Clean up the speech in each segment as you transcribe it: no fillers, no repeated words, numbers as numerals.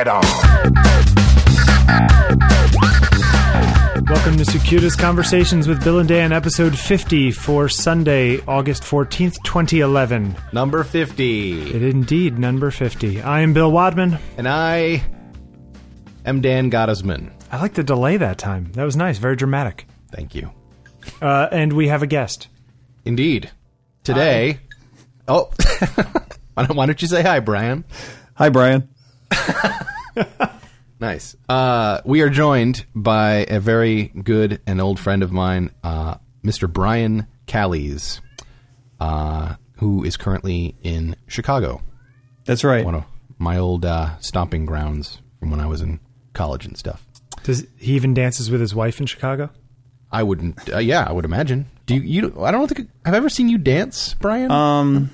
right on. Welcome to Secutus Conversations with Bill and Dan, episode 50 for Sunday, August 14th, 2011. Number 50. It indeed, number 50. I am Bill Wadman. And I am Dan Gottesman. I like the delay that time. That was nice. Very dramatic. Thank you. And we have a guest. Indeed. Today... Oh, why don't you say hi, Brian? Hi, Brian. Nice. We are joined by a very good and old friend of mine, Mr. Brian Kallies, who is currently in Chicago. That's right. One of my old stomping grounds from when I was in college and stuff. Does he even dances with his wife in Chicago? I wouldn't. Yeah, I would imagine. Do you? I don't think I've ever seen you dance, Brian.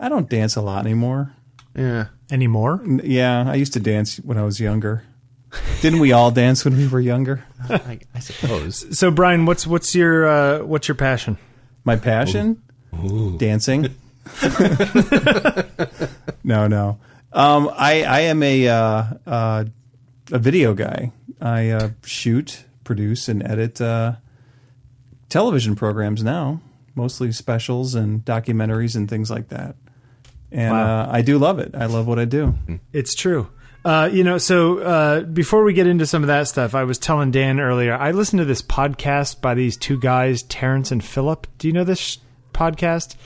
I don't dance a lot anymore. Yeah. Anymore? Yeah, I used to dance when I was younger. Didn't we all dance when we were younger? I suppose. So, Brian, what's your passion? My passion? Ooh. Dancing. No. I am a video guy. I shoot, produce, and edit television programs now, mostly specials and documentaries and things like that. And wow. I do love it. I love what I do. It's true. Before we get into some of that stuff, I was telling Dan earlier, I listened to this podcast by these two guys, Terrence and Philip. Do you know this podcast?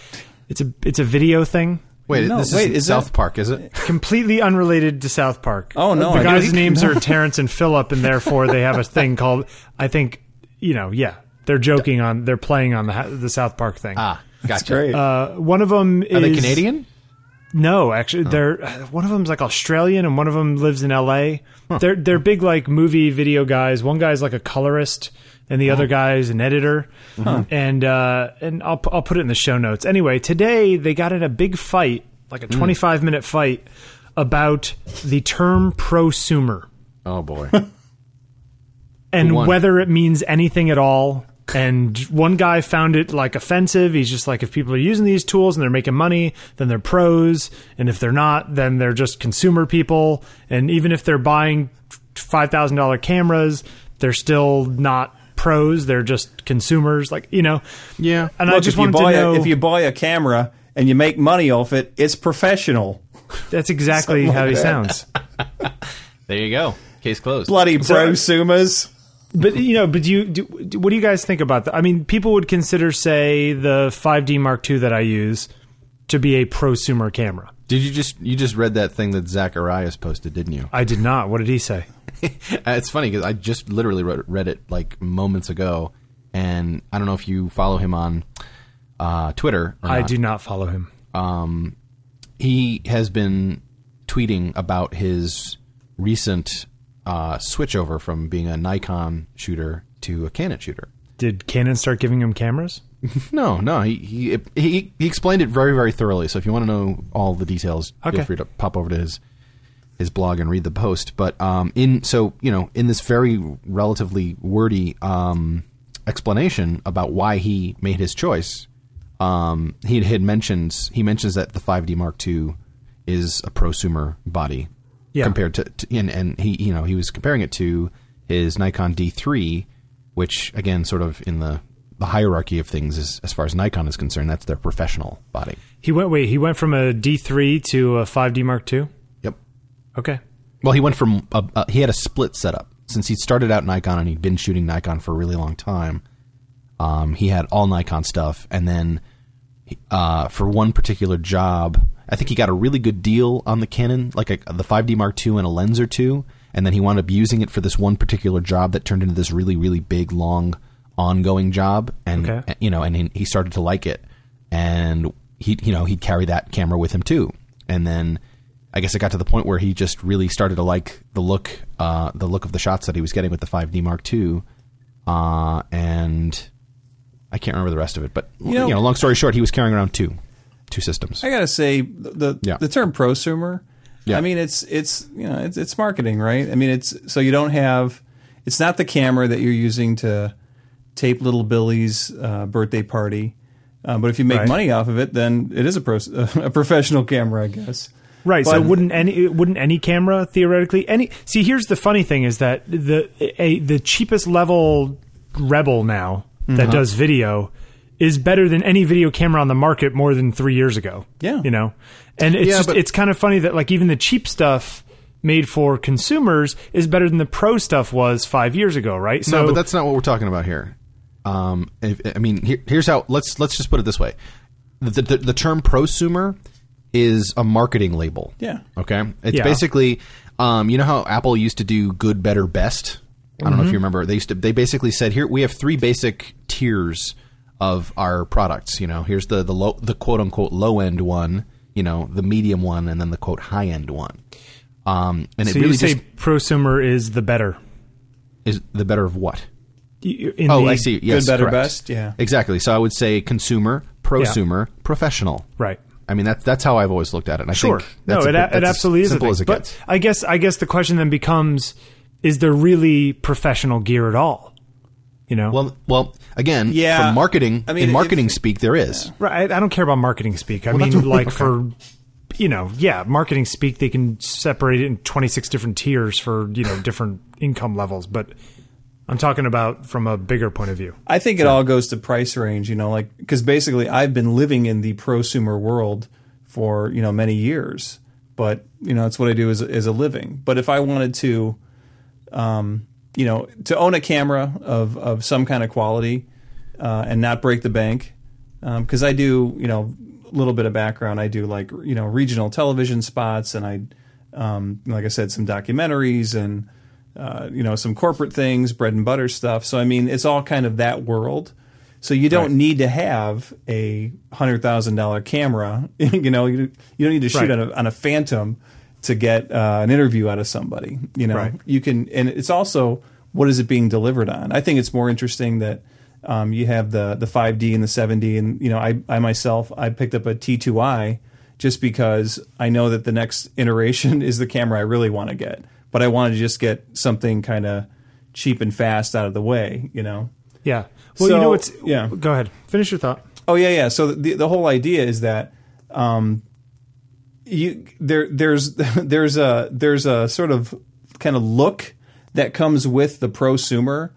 It's a video thing. Wait, is South Park, is it? Completely unrelated to South Park. Oh, no. The guys' names are Terrence and Philip, and therefore they have a thing called, I think, they're joking on, they're playing on the South Park thing. Ah, gotcha. That's great. One of them is... Are they Canadian? No, actually, one of them's like Australian, and one of them lives in L.A. Huh. They're big like movie video guys. One guy's like a colorist, and the other guy's an editor. Huh. And I'll put it in the show notes. Anyway, today they got in a big fight, like a 25-minute fight about the term prosumer. Oh boy! And whether it means anything at all. And one guy found it like offensive. He's just like, if people are using these tools and they're making money, then they're pros. And if they're not, then they're just consumer people. And even if they're buying $5,000 cameras, they're still not pros. They're just consumers. Like, yeah. And look, I just wanted to know. If you buy a camera and you make money off it, it's professional. That's exactly how he sounds. There you go. Case closed. Bloody prosumers. But what do you guys think about that? I mean, people would consider, say, the 5D Mark II that I use to be a prosumer camera. Did you just read that thing that Zack Arias posted, didn't you? I did not. What did he say? It's funny because I just literally read it like moments ago, and I don't know if you follow him on Twitter. I do not follow him. He has been tweeting about his recent switch over from being a Nikon shooter to a Canon shooter. Did Canon start giving him cameras? No. He explained it very, very thoroughly. So if you want to know all the details, feel free to pop over to his blog and read the post. But in this very relatively wordy explanation about why he made his choice, he mentions that the 5D Mark II is a prosumer body. Yeah. Compared to he was comparing it to his Nikon D3, which again, sort of in the hierarchy of things, is, as far as Nikon is concerned, that's their professional body. He went from a D3 to a 5D Mark II. Yep. Okay. Well, he went from he had a split setup since he started out Nikon and he'd been shooting Nikon for a really long time. He had all Nikon stuff, and then for one particular job, I think he got a really good deal on the Canon, like the 5D Mark II and a lens or two, and then he wound up using it for this one particular job that turned into this really, really big, long, ongoing job. And he started to like it, and he'd carry that camera with him too. And then I guess it got to the point where he just really started to like the look of the shots that he was getting with the 5D Mark II, and I can't remember the rest of it. But long story short, he was carrying around two systems. I gotta say the term prosumer. Yeah. I mean, it's marketing, right? I mean, it's not the camera that you're using to tape Little Billy's birthday party, but if you make money off of it, then it is a professional camera, I guess. Right. But, so wouldn't any camera theoretically see, here's the funny thing is that the cheapest level Rebel now that does video is better than any video camera on the market more than 3 years ago. Yeah. You know? And it's it's kind of funny that like even the cheap stuff made for consumers is better than the pro stuff was 5 years ago, right? So, no, but that's not what we're talking about here. Here's how. Let's just put it this way: the term prosumer is a marketing label. Yeah. Okay. It's basically, you know how Apple used to do good, better, best. I don't know if you remember. They basically said, here we have three basic tiers of our products. You know, here's the quote unquote low end one. You know, the medium one, and then the quote high end one. And so it really you say prosumer is the better. Is the better of what? I see. Yes, good, better, correct. Best. Yeah, exactly. So I would say consumer, prosumer, professional. Right. I mean, that's how I've always looked at it. And I think that's it absolutely is simple as it gets. But I guess the question then becomes: is there really professional gear at all? You know. Well, again, for marketing, in marketing speak, there is. Yeah. Right. I don't care about marketing speak. For. You know, marketing speak, they can separate it in 26 different tiers for, you know, different income levels. But I'm talking about from a bigger point of view. I think it all goes to price range, you know, like, because basically I've been living in the prosumer world for, you know, many years. But, you know, that's what I do as a living. But if I wanted to, you know, to own a camera of some kind of quality and not break the bank, because I do, you know, little bit of background. I do like, you know, regional television spots, and I, like I said, some documentaries and, you know, some corporate things, bread and butter stuff. So, I mean, it's all kind of that world. So you don't need to have a $100,000 camera. You know, you don't need to shoot on a Phantom to get an interview out of somebody. You know, you can, and it's also, what is it being delivered on? I think it's more interesting that you have the 5D and the 7D, and you know I myself picked up a T2i just because I know that the next iteration is the camera I really want to get, but I wanted to just get something kind of cheap and fast out of the way, you know. Yeah. Well, so, you know, it's Go ahead, finish your thought. Oh yeah. So the whole idea is that there's a sort of kind of look that comes with the prosumer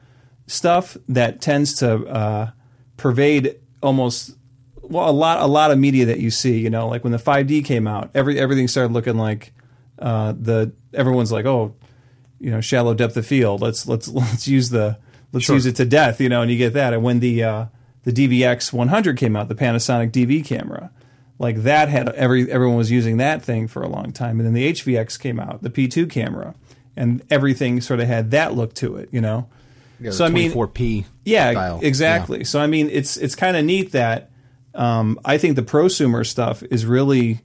stuff that tends to pervade almost a lot of media that you see. You know, like when the 5D came out, everything started looking like everyone's like, oh, you know, shallow depth of field. Let's use it to death. You know, and you get that. And when the DVX 100 came out, the Panasonic DV camera, like that had everyone was using that thing for a long time. And then the HVX came out, the P2 camera, and everything sort of had that look to it. You know. Yeah, so I mean, 24p style. Exactly. Yeah. So I mean, it's kind of neat that I think the prosumer stuff is really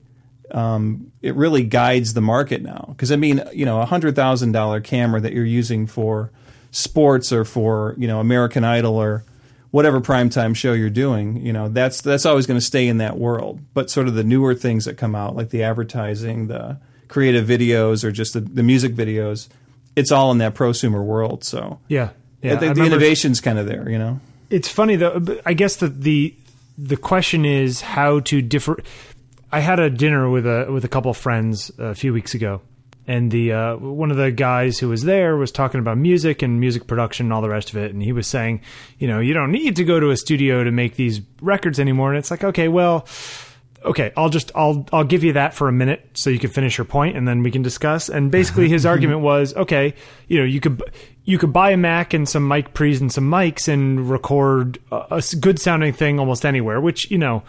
it really guides the market now, because I mean, you know, $100,000 camera that you're using for sports or for, you know, American Idol or whatever primetime show you're doing, you know, that's always going to stay in that world. But sort of the newer things that come out, like the advertising, the creative videos, or just the music videos, it's all in that prosumer world. So yeah. Yeah, I think the innovation's kind of there, you know. It's funny though. I guess the question is how to differ. I had a dinner with a couple of friends a few weeks ago, and the one of the guys who was there was talking about music and music production and all the rest of it, and he was saying, you know, you don't need to go to a studio to make these records anymore. And it's like, okay, I'll give you that for a minute so you can finish your point, and then we can discuss. And basically his argument was, okay, you know, you could buy a Mac and some mic pre's and some mics and record a good sounding thing almost anywhere, which, you know,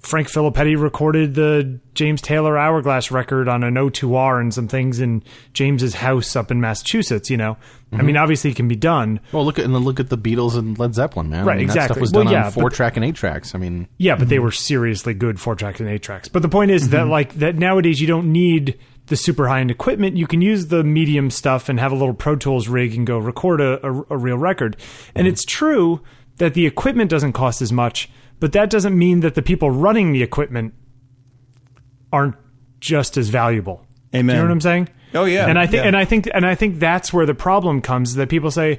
Frank Filippetti recorded the James Taylor Hourglass record on an O2R and some things in James's house up in Massachusetts, you know. I mean, obviously it can be done. Well, look at the Beatles and Led Zeppelin, man. Right, I mean, exactly. That stuff was done on 4-track and 8-tracks. I mean, yeah, but they were seriously good 4-tracks and 8-tracks. But the point is that like that nowadays you don't need the super high-end equipment. You can use the medium stuff and have a little Pro Tools rig and go record a real record. And it's true that the equipment doesn't cost as much, but that doesn't mean that the people running the equipment aren't just as valuable. Amen. You know what I'm saying? Oh yeah. And I think that's where the problem comes, that people say,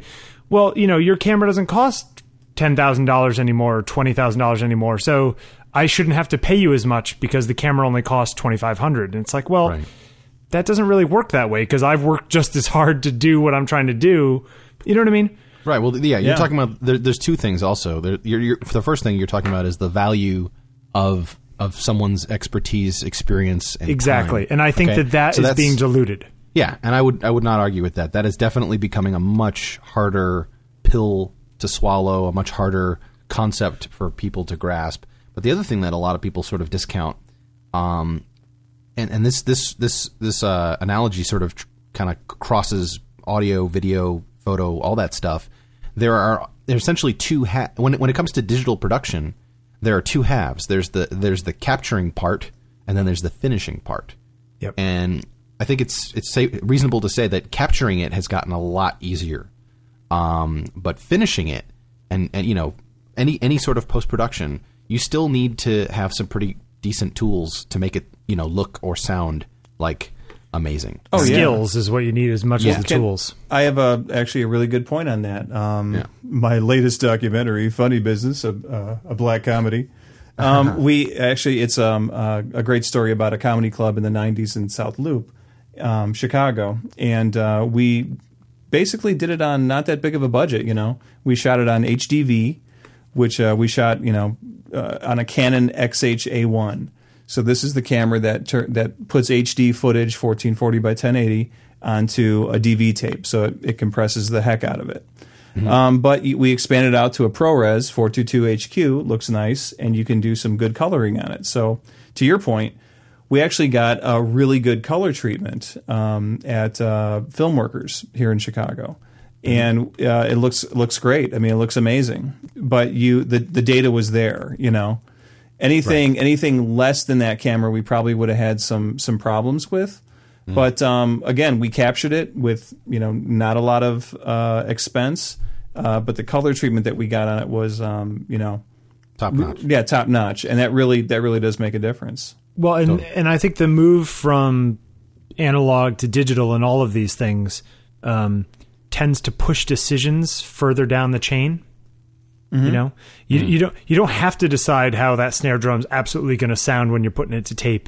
well, you know, your camera doesn't cost $10,000 anymore, or $20,000 anymore. So I shouldn't have to pay you as much because the camera only costs $2,500. And it's like, well, right. That doesn't really work that way because I've worked just as hard to do what I'm trying to do. You know what I mean? Right. Well, yeah, you're talking about there's two things also. The first thing you're talking about is the value of someone's expertise, experience, and exactly. Time. And I think that is being diluted. Yeah, and I would not argue with that. That is definitely becoming a much harder pill to swallow, a much harder concept for people to grasp. But the other thing that a lot of people sort of discount, and this analogy sort of kind of crosses audio, video, photo, all that stuff. There are essentially two when it comes to digital production, there are two halves. There's the capturing part, and then there's the finishing part. Yep. And I think it's reasonable to say that capturing it has gotten a lot easier, but finishing it and you know any sort of post-production, you still need to have some pretty decent tools to make it, you know, look or sound like amazing. Oh, skills is what you need as much as the tools. I have actually a really good point on that. My latest documentary, Phunny Business, a black comedy. We actually, it's a great story about a comedy club in the 90s in South Loop, Chicago. And we basically did it on not that big of a budget, you know. We shot it on HDV, which we shot, you know, on a Canon XH-A1. So this is the camera that puts HD footage, 1440 by 1080, onto a DV tape. So it compresses the heck out of it. Mm-hmm. But we expanded out to a ProRes 422 HQ. Looks nice, and you can do some good coloring on it. So to your point, we actually got a really good color treatment at Filmworkers here in Chicago. And it looks great. I mean, it looks amazing. But the data was there, you know. Anything less than that camera, we probably would have had some problems with. Mm. But again, we captured it with, you know, not a lot of expense. But the color treatment that we got on it was, you know, top notch. Yeah, top notch, and that really does make a difference. Well, and I think the move from analog to digital and all of these things. Tends to push decisions further down the chain. Mm-hmm. You know, you don't have to decide how that snare drum's absolutely going to sound when you're putting it to tape,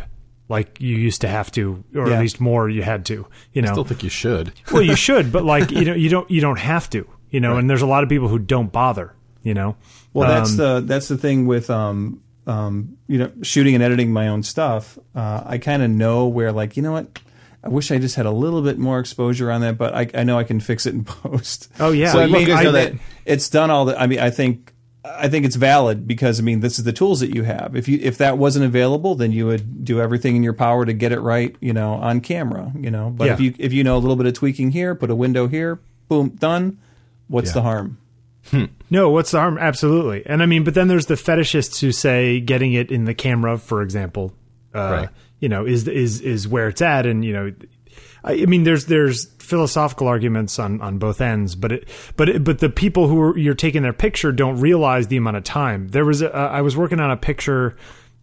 like you used to have to, or at least more you had to. You know, I still think you should. Well, you should, but like you don't have to. You know, right. And there's a lot of people who don't bother. You know, well that's the thing with you know, shooting and editing my own stuff. I kind of know where, like, you know what. I wish I just had a little bit more exposure on that, but I know I can fix it in post. Oh yeah, so I mean, I know that it's done all the. I mean, I think it's valid because I mean, this is the tools that you have. If that wasn't available, then you would do everything in your power to get it right, you know, on camera, you know. But if you know a little bit of tweaking here, put a window here, boom, done. What's the harm? No, what's the harm? Absolutely. And I mean, but then there's the fetishists who say getting it in the camera, for example. Right. You know, is where it's at. And, you know, I mean, there's philosophical arguments on both ends, but the people who you're taking their picture don't realize the amount of time. There was I was working on a picture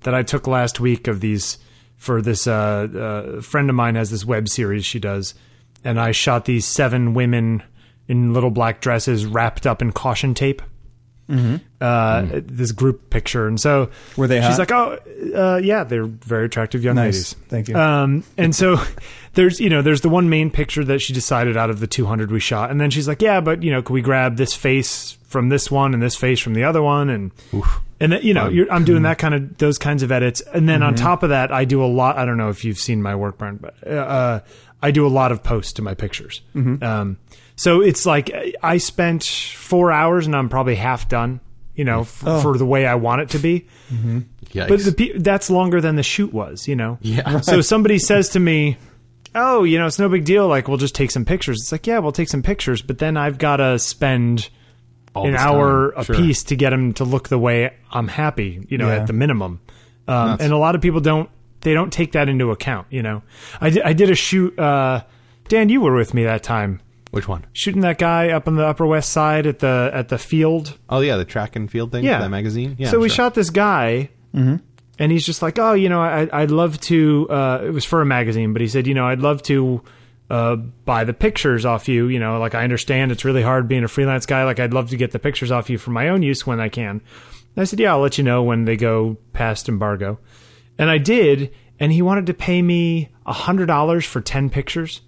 that I took last week of these for this friend of mine has this web series she does. And I shot these 7 women in little black dresses wrapped up in caution tape. Mm-hmm. This group picture, and so were they hot? She's like, oh, yeah, they're very attractive young ladies. Thank you. And so there's the one main picture that she decided out of the 200 we shot, and then she's like, yeah, but you know, can we grab this face from this one and this face from the other one, and oof. And you know, I'm doing that kind of those kinds of edits, and then on top of that, I do a lot. I don't know if you've seen my work, Brian, but I do a lot of posts to my pictures. Mm-hmm. So it's like I spent 4 hours and I'm probably half done, you know, for the way I want it to be. Mm-hmm. But that's longer than the shoot was, you know. Yeah. Right. So somebody says to me, oh, you know, it's no big deal. Like, we'll just take some pictures. It's like, yeah, we'll take some pictures. But then I've got to spend an hour apiece to get them to look the way I'm happy, you know, at the minimum. And a lot of people don't take that into account, you know. I did a shoot. Dan, you were with me that time. Which one? Shooting that guy up on the Upper West Side at the field. Oh, yeah, the track and field thing for that magazine. Yeah, so we shot this guy, and he's just like, oh, you know, I'd love to – it was for a magazine, but he said, you know, I'd love to buy the pictures off you. You know, like I understand it's really hard being a freelance guy. Like I'd love to get the pictures off you for my own use when I can. And I said, yeah, I'll let you know when they go past embargo. And I did, and he wanted to pay me $100 for 10 pictures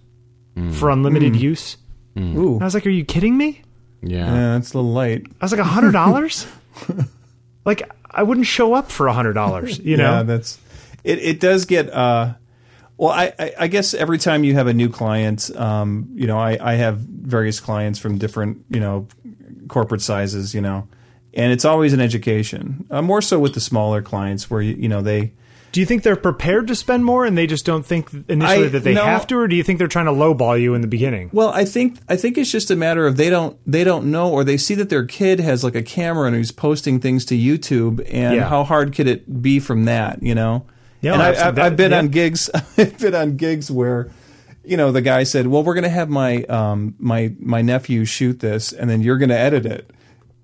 for unlimited use. Ooh. And I was like, are you kidding me? Yeah, that's a little light. I was like, $100? Like, I wouldn't show up for $100, you know? Yeah, that's... It does get... well, I guess every time you have a new client, you know, I have various clients from different, you know, corporate sizes, you know, and it's always an education. More so with the smaller clients where, you know, they... Do you think they're prepared to spend more and they just don't think initially that they have to, or do you think they're trying to lowball you in the beginning? Well, I think it's just a matter of they don't know, or they see that their kid has like a camera and who's posting things to YouTube, and how hard could it be from that, you know? Yeah, and I've been on gigs where, you know, the guy said, "Well, we're going to have my my nephew shoot this, and then you're going to edit it."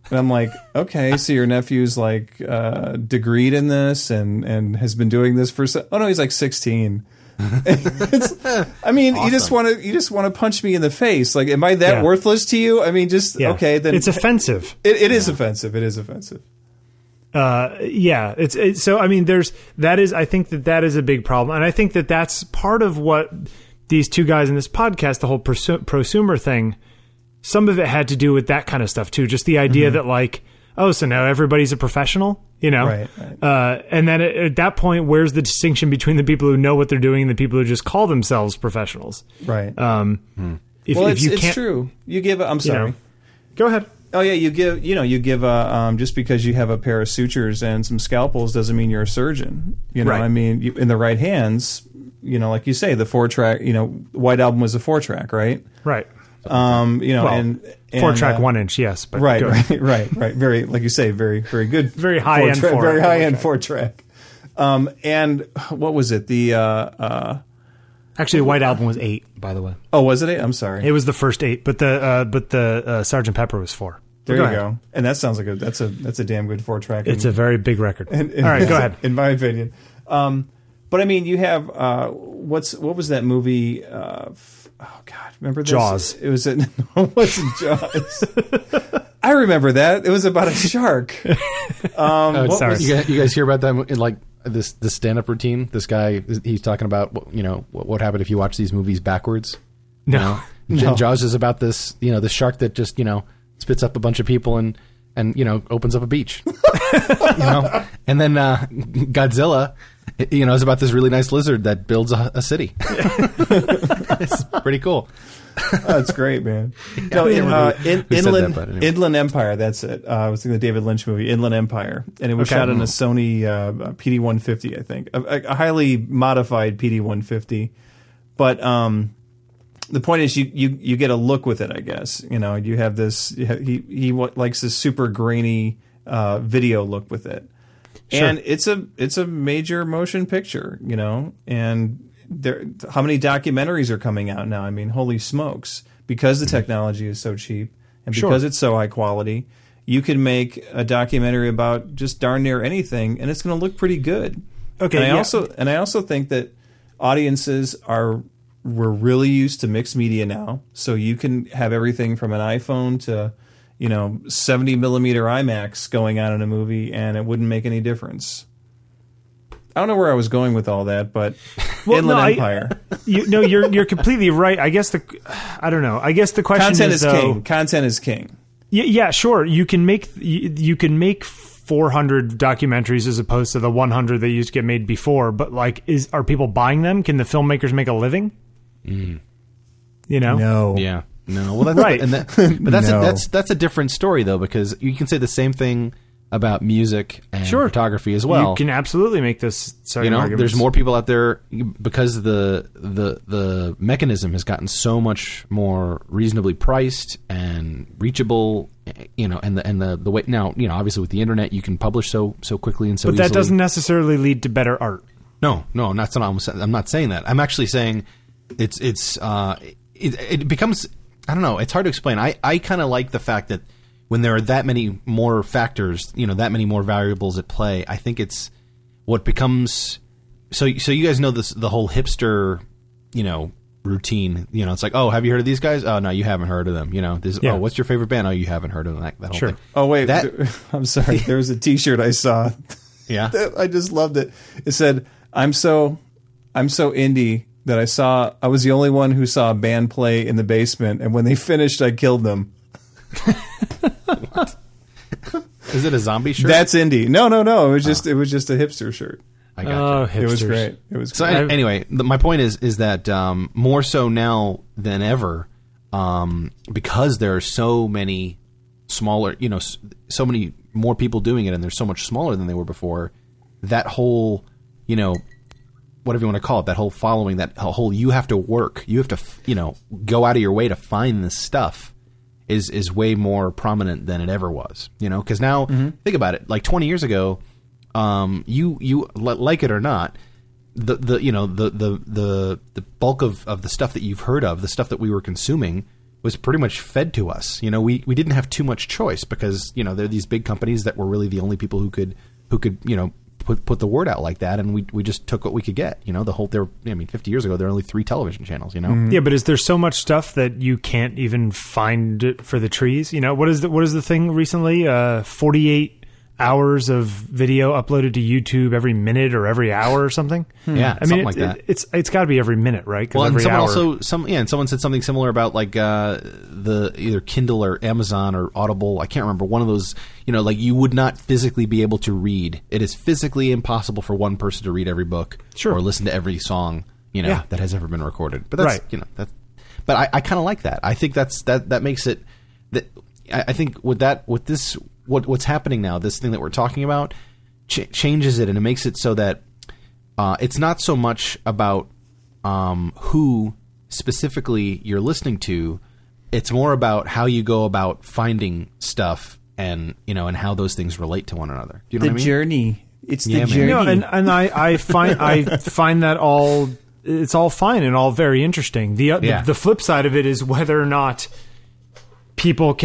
And I'm like, okay, so your nephew's like degreed in this and has been doing this for he's like 16. I mean, awesome. you just want to punch me in the face. Like, am I that worthless to you? I mean, okay, then it's offensive. It is offensive. So I mean, I think that is a big problem, and I think that's part of what these two guys in this podcast, the whole prosumer thing. Some of it had to do with that kind of stuff too. Just the idea that like, oh, so now everybody's a professional, you know? Right. And then at that point, where's the distinction between the people who know what they're doing and the people who just call themselves professionals? Right. It's true. You give. I'm sorry. You know, go ahead. Oh yeah, just because you have a pair of sutures and some scalpels doesn't mean you're a surgeon. You know, right. I mean, in the right hands, you know, like you say, the 4-track. You know, White Album was a 4-track, right? Right. You know, well, and 4-track 1-inch, yes, but right. Very, like you say, very, very good, very high end, very high end 4-track. And what was it? The actually, White Album was 8, by the way. Oh, was it 8? I'm sorry, it was the first 8, but the Sergeant Pepper was 4. There you go. And that sounds like that's a damn good 4-track. It's a very big record. All right, go ahead. In my opinion, but I mean, you have what was that movie? Oh God, remember this? Jaws? It wasn't Jaws. I remember that. It was about a shark. Sorry, you guys hear about that in like this stand-up routine? This guy, he's talking about what happened if you watch these movies backwards. No. Jaws is about this the shark that just spits up a bunch of people and opens up a beach. And then Godzilla, is about this really nice lizard that builds a city. It's pretty cool. That's great, man. No, Inland Empire. That's it. I was thinking the David Lynch movie, Inland Empire, and it was shot on a Sony PD-150, I think, a highly modified PD-150. But the point is, you get a look with it, I guess. You know, you have this. He likes this super grainy video look with it, sure. And it's a major motion picture. You know, and how many documentaries are coming out now? I mean, holy smokes! Because the technology is so cheap, and because it's so high quality, you can make a documentary about just darn near anything, and it's going to look pretty good. Okay. And I also think that audiences are. We're really used to mixed media now, so you can have everything from an iPhone to, 70mm IMAX going on in a movie, and it wouldn't make any difference. I don't know where I was going with all that, but Inland Empire. You're completely right. I guess the question is, king. Content is king. Yeah, sure. You can make 400 documentaries as opposed to the 100 that used to get made before, but like, are people buying them? Can the filmmakers make a living? You know? No. Yeah. No. Well, that's right. That's a different story though, because you can say the same thing about music and photography as well. You can absolutely make this. There's more people out there because the mechanism has gotten so much more reasonably priced and reachable. And the way now, obviously with the internet, you can publish so quickly and so easily. But that doesn't necessarily lead to better art. No, that's not. I'm not saying that. I'm actually saying it becomes. I don't know. It's hard to explain. I kind of like the fact that. When there are that many more factors, that many more variables at play, I think it's what becomes. So you guys know this, the whole hipster, routine. You know, it's like, oh, have you heard of these guys? Oh, no, you haven't heard of them. You know, this, oh, what's your favorite band? Oh, you haven't heard of them. That whole thing. Oh, wait. I'm sorry. There was a T-shirt I saw. Yeah. I just loved it. It said, I'm so indie that I was the only one who saw a band play in the basement, and when they finished, I killed them. What? Is it a zombie shirt? That's indie. No. It was just a hipster shirt. I got you. It was great. So anyway, my point is that more so now than ever, because there are so many smaller, you know, so many more people doing it, and they're so much smaller than they were before. That whole, you know, whatever you want to call it, that whole following, that whole you have to go out of your way to find this stuff is way more prominent than it ever was. You know, because now think about it, like 20 years ago. You like it or not, the bulk of the stuff that you've heard of, the stuff that we were consuming, was pretty much fed to us. You know, we didn't have too much choice because, you know, there are these big companies that were really the only people who could, you know, put the word out like that, and we just took what we could get. You know, 50 years ago there were only 3 television channels, you know. Yeah, but is there so much stuff that you can't even find it for the trees? You know, what is the thing recently 48 hours of video uploaded to YouTube every minute or every hour or something. Yeah, I mean, like that. It's got to be every minute, right? Well, every hour. Also, someone said something similar about like the either Kindle or Amazon or Audible. I can't remember, one of those. You know, like you would not physically be able to read. It is physically impossible for one person to read every book or listen to every song. You know, that has ever been recorded. But that's right. You know that. But I kind of like that. I think that makes it. That I think with this. What's happening now, this thing that we're talking about, changes it, and it makes it so that it's not so much about who specifically you're listening to. It's more about how you go about finding stuff, and you know, and how those things relate to one another. Do you know what I mean? Journey. It's the journey. No, and I find that all, it's all fine and all very interesting. The flip side of it is whether or not people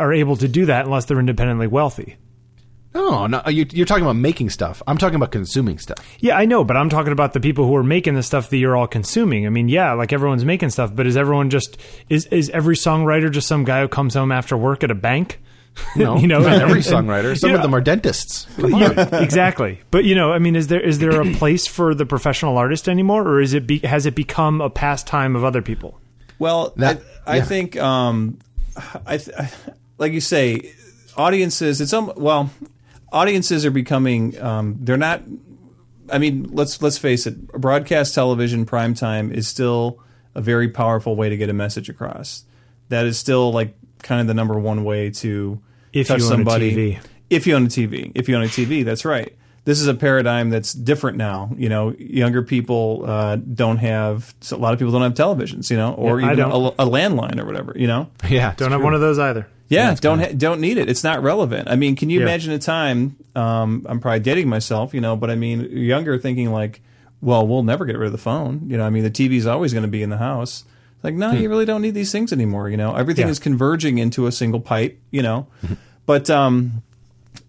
are able to do that unless they're independently wealthy. Oh, no, you're talking about making stuff. I'm talking about consuming stuff. Yeah, I know, but I'm talking about the people who are making the stuff that you're all consuming. I mean, yeah, like everyone's making stuff, but is every songwriter just some guy who comes home after work at a bank? No, you know, not every songwriter. Some of them are dentists. Yeah, exactly. But, you know, I mean, is there a place for the professional artist anymore, or has it become a pastime of other people? Well, I think... like you say, audiences. Audiences are becoming. They're not. I mean, let's face it. Broadcast television primetime is still a very powerful way to get a message across. That is still like kind of the number one way to touch somebody. If you own a TV, that's right. This is a paradigm that's different now. You know, younger people don't have. So a lot of people don't have televisions. You know, or even a landline or whatever. You know, don't have one of those either. Yeah, don't need it. It's not relevant. I mean, can you imagine a time? I'm probably dating myself, you know, but I mean, younger thinking like, well, we'll never get rid of the phone. You know, I mean, the TV's always going to be in the house. Like, no, you really don't need these things anymore. You know, everything is converging into a single pipe. You know, but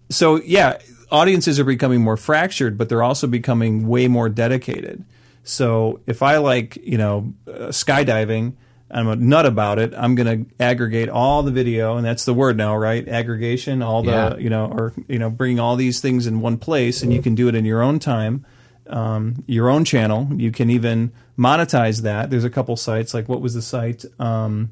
so yeah. Audiences are becoming more fractured, but they're also becoming way more dedicated. So if I like, you know, skydiving, I'm a nut about it. I'm going to aggregate all the video, and that's the word now, right? Aggregation, all the, you know, or, you know, bring all these things in one place, and you can do it in your own time, your own channel. You can even monetize that. There's a couple sites, like what was the site? Oh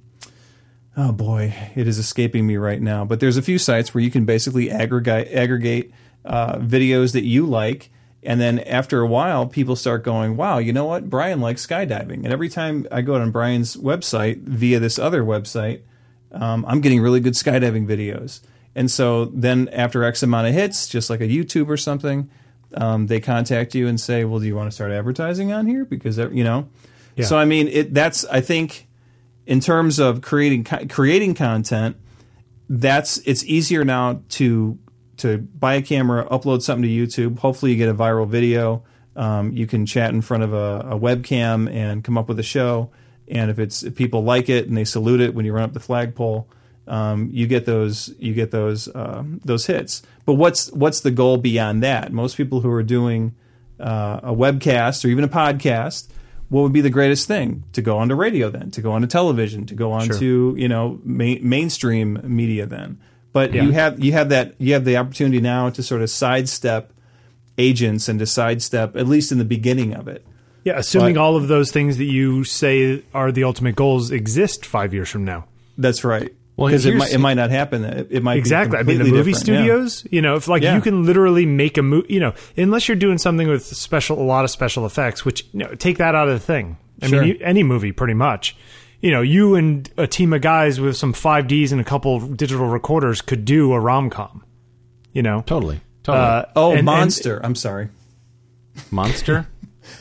boy, it is escaping me right now. But there's a few sites where you can basically aggregate videos that you like, and then after a while people start going, wow, you know what, Brian likes skydiving, and every time I go on Brian's website via this other website, I'm getting really good skydiving videos. And so then after X amount of hits, just like a YouTube or something, they contact you and say, well, do you want to start advertising on here? Because, you know, so I mean, that's, I think, in terms of creating content, it's easier now to buy a camera, upload something to YouTube. Hopefully you get a viral video. You can chat in front of a webcam and come up with a show. And if people like it and they salute it when you run up the flagpole, you get those hits. But what's the goal beyond that? Most people who are doing a webcast or even a podcast what would be the greatest thing? To go onto radio then, to go onto television, to go on to, you know, mainstream media then. But you have the opportunity now to sort of sidestep agents and to sidestep, at least in the beginning of it. Yeah, assuming all of those things that you say are the ultimate goals exist 5 years from now. That's right. Well, because it might not happen. It might exactly. Be completely I mean, the movie studios. Yeah. You know, if you can literally make a movie. You know, unless you're doing something with a lot of special effects, which take that out of the thing. I mean, any movie pretty much. You know, you and a team of guys with some 5Ds and a couple digital recorders could do a rom-com. You know, totally. Monster! I'm sorry, Monster.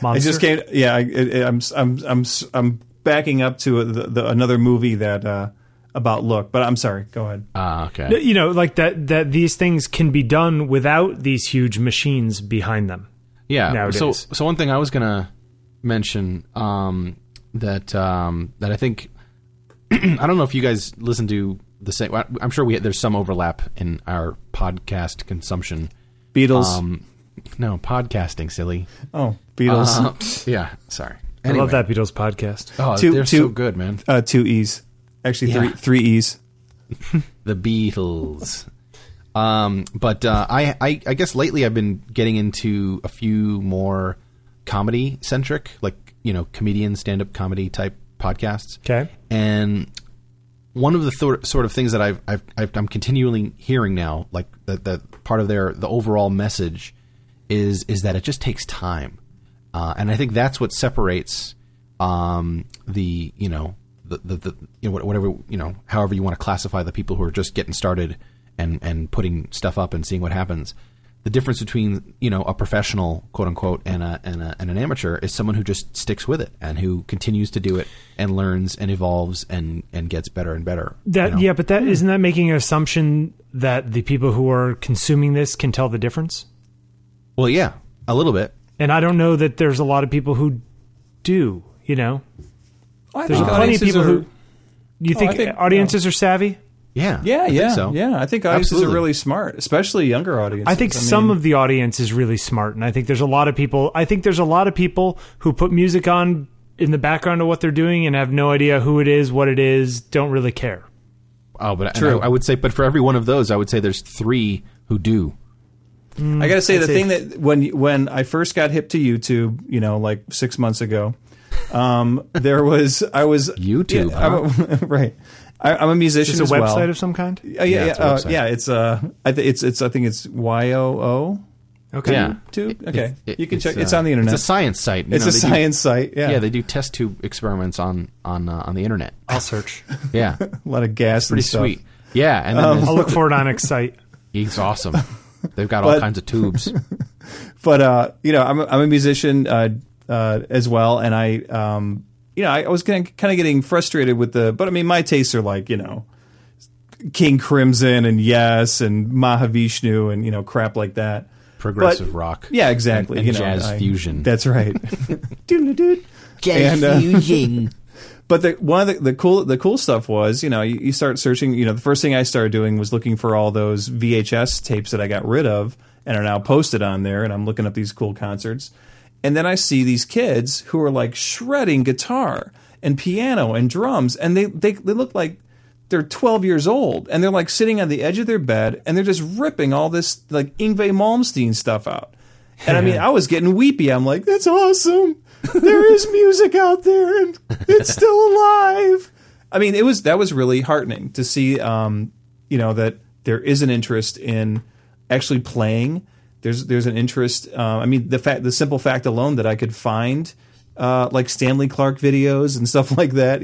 Monster? I just came. Yeah, I'm backing up to another movie that. About look, but I'm sorry. Go ahead. Okay. You know, like that these things can be done without these huge machines behind them. Yeah. Nowadays. So one thing I was gonna mention that I think I don't know if you guys listen to the same. I'm sure there's some overlap in our podcast consumption. Beatles. No, podcasting, silly. Oh, Beatles. Yeah. Sorry. Anyway. I love that Beatles podcast. Oh, they're so good, man. Two E's. Actually, three E's. The Beatles. But I guess lately I've been getting into a few more comedy-centric, like, comedian, stand-up comedy type podcasts. Okay. And one of the sort of things that I'm continually hearing now, like that part of the overall message is that it just takes time. And I think that's what separates however you want to classify the people who are just getting started and putting stuff up and seeing what happens. The difference between a professional, quote unquote, and an amateur is someone who just sticks with it and who continues to do it and learns and evolves and gets better and better. But that isn't that making an assumption that the people who are consuming this can tell the difference? Well, yeah, a little bit. And I don't know that there's a lot of people who do. There's plenty of people who... You think audiences are savvy? Yeah. Yeah, I think so. I think audiences are really smart, especially younger audiences. I think some of the audience is really smart, and I think there's a lot of people... I think there's a lot of people who put music on in the background of what they're doing and have no idea who it is, what it is, don't really care. Oh, but true. I would say... But for every one of those, I would say there's three who do. I got to say, the thing that... When I first got hip to YouTube, like 6 months ago... YouTube. Yeah, huh? Right. I'm a musician as well. Is it a website of some kind? I think it's YOO. Okay. Yeah. Tube? Okay. You can check. It's on the internet. It's a science site. Yeah. Yeah. They do test tube experiments on the internet. I'll search. Yeah. A lot of gas. It's pretty sweet. Yeah. And then I'll look for it on Excite. He's awesome. They've got all kinds of tubes. But I'm a musician. As well, and I was kind of getting frustrated with my tastes are like King Crimson and Yes and Mahavishnu and crap like that, progressive rock, yeah, exactly, and jazz fusion. That's right, jazz fusion. But the cool stuff was you start searching. The first thing I started doing was looking for all those VHS tapes that I got rid of and are now posted on there, and I'm looking up these cool concerts. And then I see these kids who are like shredding guitar and piano and drums, and they look like they're 12 years old, and they're like sitting on the edge of their bed, and they're just ripping all this like Yngwie Malmsteen stuff out. And I mean, I was getting weepy. I'm like, that's awesome. There is music out there, and it's still alive. I mean, that was really heartening to see, that there is an interest in actually playing. There's an interest. The simple fact alone that I could find like Stanley Clarke videos and stuff like that.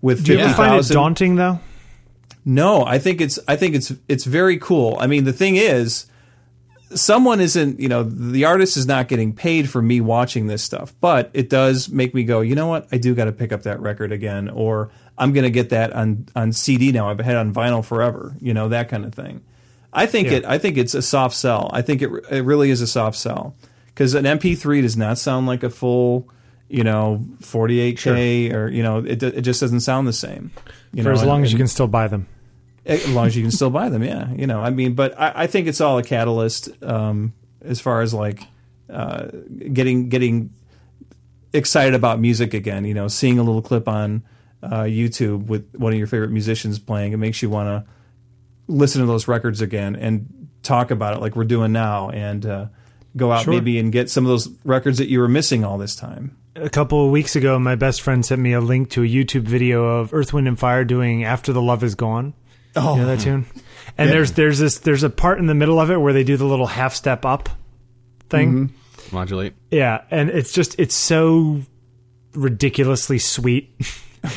With 50,000. Do you ever find it daunting though? No, I think it's very cool. I mean, the thing is, someone isn't. The artist is not getting paid for me watching this stuff, but it does make me go. You know what? I do got to pick up that record again, or I'm going to get that on CD now. I've had it on vinyl forever. That kind of thing. I think it's a soft sell. I think it really is a soft sell because an MP3 does not sound like a full, 48K or it just doesn't sound the same. As long as you can still buy them. As long as you can still buy them, yeah. But I think it's all a catalyst as far as like getting excited about music again. You know, seeing a little clip on YouTube with one of your favorite musicians playing, it makes you want to listen to those records again and talk about it like we're doing now, and go out maybe and get some of those records that you were missing all this time. A couple of weeks ago, my best friend sent me a link to a YouTube video of Earth, Wind & Fire doing After the Love Is Gone. Oh, you know that tune? And yeah. there's a part in the middle of it where they do the little half step up thing. Mm-hmm. Modulate. Yeah. And it's so ridiculously sweet.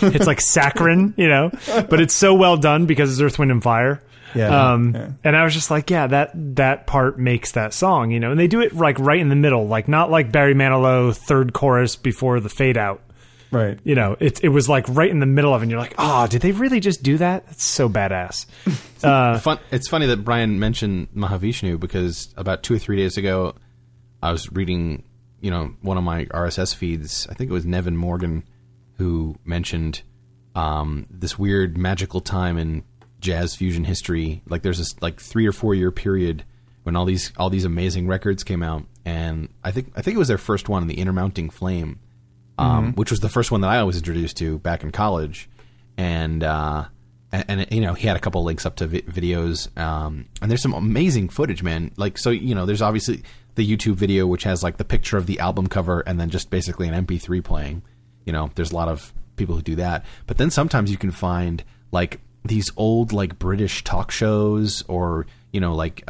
It's like saccharine, you know, but it's so well done because it's Earth, Wind & Fire. Yeah, yeah. And I was just like, yeah, that part makes that song, you know, and they do it like right in the middle, like not like Barry Manilow third chorus before the fade out. Right. You know, it was like right in the middle of it, and you're like, oh, did they really just do that? That's so badass. It's funny that Brian mentioned Mahavishnu, because about 2 or 3 days ago, I was reading, you know, one of my RSS feeds. I think it was Nevin Morgan who mentioned this weird magical time in jazz fusion history. Like there's this like 3 or 4 year period when all these amazing records came out, and I think it was their first one, The Intermounting Flame, mm-hmm. which was the first one that I was introduced to back in college, and you know, he had a couple links up to videos, and there's some amazing footage, man. Like, so you know, there's obviously the YouTube video, which has like the picture of the album cover and then just basically an MP3 playing. You know, there's a lot of people who do that, but then sometimes you can find like these old like British talk shows, or you know, like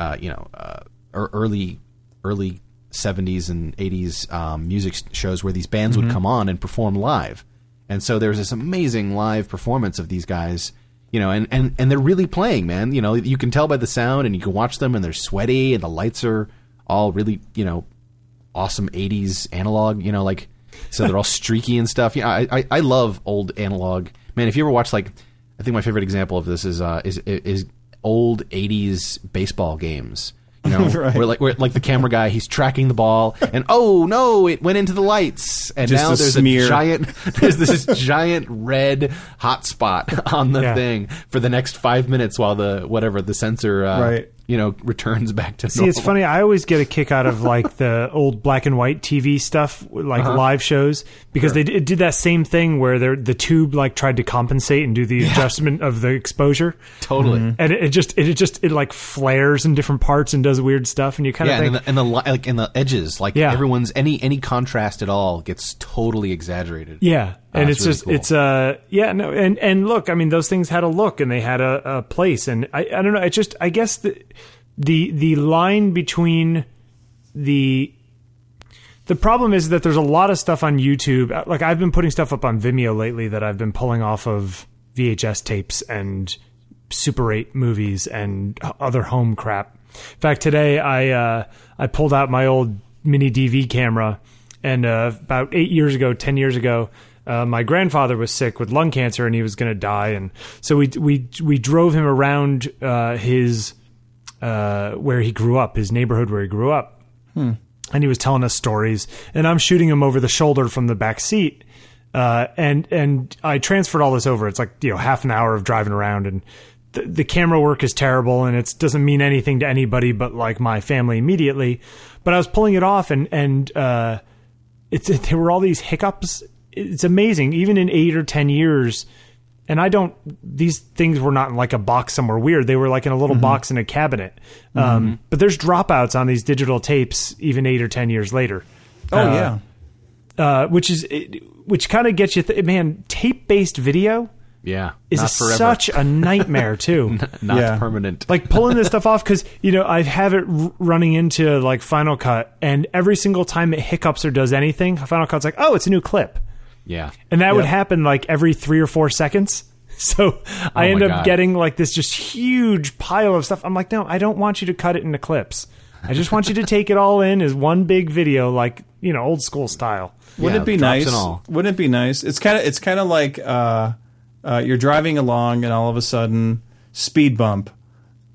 early 70s and 80s music shows where these bands mm-hmm. would come on and perform live, and so there was this amazing live performance of these guys, you know, and they're really playing, man. You know, you can tell by the sound, and you can watch them, and they're sweaty, and the lights are all really, you know, awesome 80s analog, you know, like, so they're all streaky and stuff. Yeah, you know, I love old analog, man. If you ever watch like, I think my favorite example of this is old 80s baseball games, you know, right. where like the camera guy, he's tracking the ball, and oh no, it went into the lights, and just now there's this giant red hot spot on the thing for the next 5 minutes while the sensor you know, returns back to normal. See, it's funny. I always get a kick out of like the old black and white TV stuff, like live shows, because they did that same thing where the tube like tried to compensate and do the adjustment of the exposure. Totally. Mm-hmm. And it like flares in different parts and does weird stuff, and you kind of think, and the edges, like everyone's any contrast at all gets totally exaggerated. Yeah. And it's really just cool. And look, I mean, those things had a look, and they had a place, and I don't know. It's just, I guess the line between the problem is that there's a lot of stuff on YouTube. Like, I've been putting stuff up on Vimeo lately that I've been pulling off of VHS tapes and Super 8 movies and other home crap. In fact, today I pulled out my old mini DV camera, and about 10 years ago. My grandfather was sick with lung cancer, and he was going to die, and so we drove him around where he grew up, his neighborhood where he grew up, and he was telling us stories, and I'm shooting him over the shoulder from the back seat, and I transferred all this over. It's like, you know, half an hour of driving around, and the camera work is terrible, and it doesn't mean anything to anybody but like my family immediately. But I was pulling it off, and there were all these hiccups. It's amazing, even in 8 or 10 years, and these things were not in like a box somewhere weird. They were like in a little box in a cabinet. But there's dropouts on these digital tapes even 8 or 10 years later. Oh, which kind of gets you, man, tape-based video. Yeah, is such a nightmare too. Not permanent. Like pulling this stuff off, because you know, I have it running into like Final Cut, and every single time it hiccups or does anything, Final Cut's like, oh, it's a new clip. Yeah. And that would happen like every 3 or 4 seconds. So I end up getting like this just huge pile of stuff. I'm like, no, I don't want you to cut it into clips. I just want you to take it all in as one big video, like, you know, old school style. Wouldn't it be nice? Wouldn't it be nice? It's kind of like you're driving along, and all of a sudden speed bump,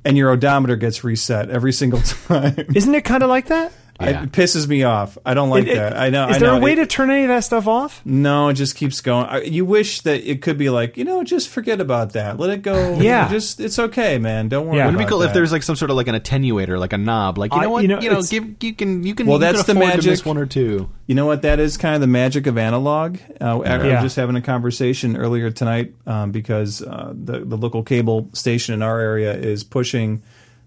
and your odometer gets reset every single time. Isn't it kind of like that? Yeah. It pisses me off. I don't like that. I know. Is there a way to turn any of that stuff off? No, it just keeps going. You wish that it could be like, just forget about that. Let it go. Yeah. Just, it's okay, man. Don't worry about it. Wouldn't it be cool if there was like some sort of like an attenuator, like a knob? Like, you know what? You can well, that's the magic. One or two. You know what? That is kind of the magic of analog. We were just having a conversation earlier tonight because the local cable station in our area is pushing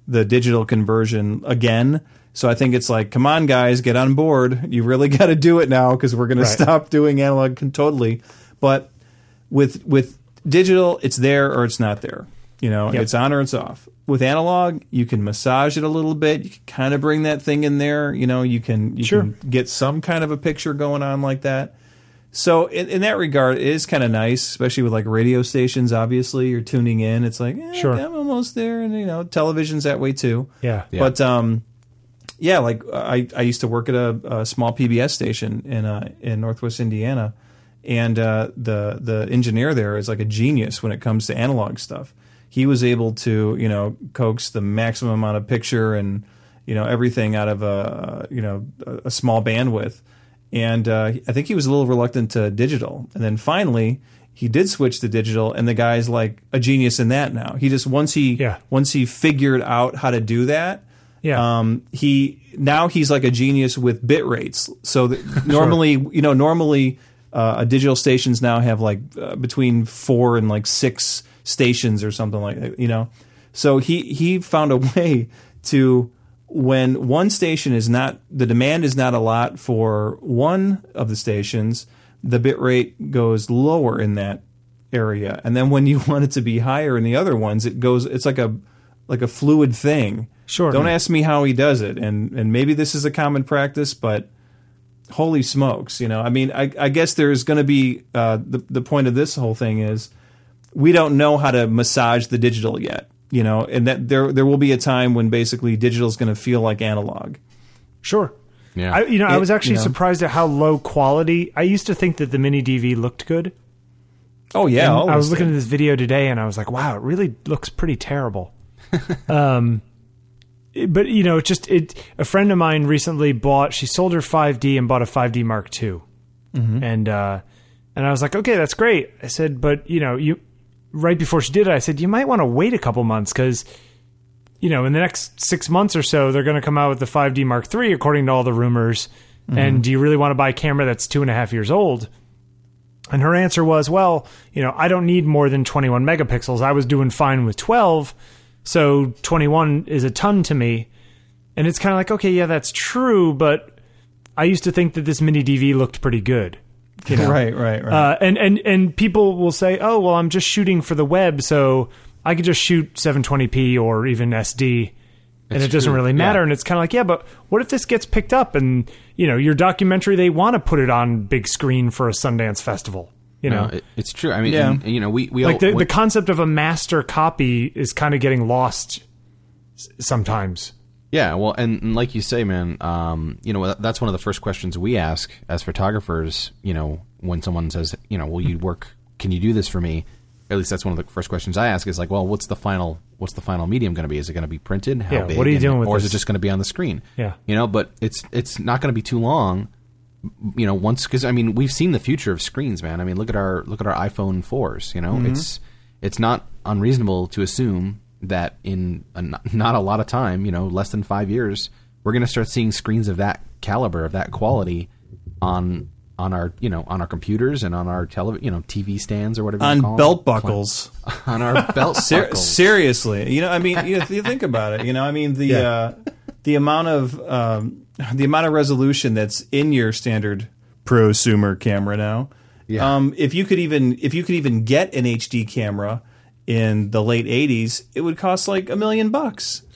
the digital conversion again. So I think it's like, come on, guys, get on board. You really got to do it now because we're going to stop doing analog totally. But with digital, it's there or it's not there. It's on or it's off. With analog, you can massage it a little bit. You can kind of bring that thing in there. You can get some kind of a picture going on like that. So in that regard, it is kind of nice, especially with like radio stations. Obviously, you're tuning in. It's like, I'm almost there, and television's that way too. Yeah. But yeah, like I used to work at a small PBS station in Northwest Indiana, and the engineer there is like a genius when it comes to analog stuff. He was able to coax the maximum amount of picture and everything out of a small bandwidth, and I think he was a little reluctant to digital, and then finally he did switch to digital, and the guy's like a genius in that now. He just once he figured out how to do that. Yeah. He's like a genius with bit rates. So normally, digital stations now have like between 4 and like 6 stations or something like that, So he found a way to, when one station is not, the demand is not a lot for one of the stations, the bit rate goes lower in that area. And then when you want it to be higher in the other ones, it goes, it's like a fluid thing. Sure. Don't ask me how he does it, and maybe this is a common practice, but holy smokes, I mean, I guess there's going to be the point of this whole thing is we don't know how to massage the digital yet, and that there will be a time when basically digital is going to feel like analog. Sure. Yeah. I was actually surprised at how low quality. I used to think that the Mini DV looked good. Oh yeah, I was looking at this video today, and I was like, wow, it really looks pretty terrible. But a friend of mine recently she sold her 5D and bought a 5D Mark II, mm-hmm. and I was like, okay, that's great. I said, but right before she did it, I said you might want to wait a couple months because in the next 6 months or so they're going to come out with the 5D Mark III according to all the rumors, mm-hmm. and do you really want to buy a camera that's 2.5 years old? And her answer was, well, I don't need more than 21 megapixels. I was doing fine with 12. So 21 is a ton to me. And it's kind of like, okay, yeah, that's true, but I used to think that this Mini DV looked pretty good. Right. And people will say, oh, well, I'm just shooting for the web, so I could just shoot 720p or even SD, and it doesn't really matter. Yeah. And it's kind of like, yeah, but what if this gets picked up and, your documentary, they want to put it on big screen for a Sundance festival? No, it's true. I mean, we like the concept of a master copy is kind of getting lost sometimes. Yeah, well, and like you say, man, that's one of the first questions we ask as photographers. When someone says, will you work? Can you do this for me? At least that's one of the first questions I ask. Is like, well, what's the final medium going to be? Is it going to be printed? How big? What are you doing with this? Or is it just going to be on the screen? Yeah, but it's not going to be too long. Because I mean, we've seen the future of screens, man. I mean, look at our iPhone 4s. Mm-hmm. It's not unreasonable to assume that in not a lot of time, less than 5 years, we're going to start seeing screens of that caliber, of that quality, on our computers and on our TV stands or whatever. On belt buckles. On our belt buckles. Seriously, if you think about it, the amount of resolution that's in your standard prosumer camera now. Yeah. If you could even get an HD camera in the late 80s, it would cost like $1 million.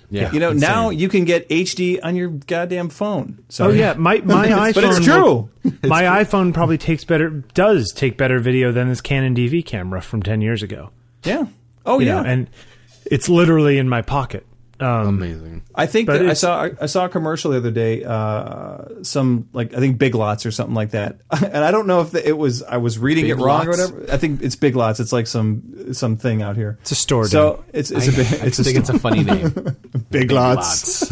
Yeah. Insane. Now you can get HD on your goddamn phone. Sorry. Oh yeah, my iPhone. But it's true. iPhone probably does take better video than this Canon DV camera from 10 years ago. Yeah. Oh yeah. And it's literally in my pocket. Amazing. I think that I saw a commercial the other day, some, like, I think Big Lots or something like that. And I don't know if it was, I was reading Big it wrong Lots? Or whatever. I think it's Big Lots. It's like some thing out here. It's a store. So dude. I think it's a funny name. Big Lots.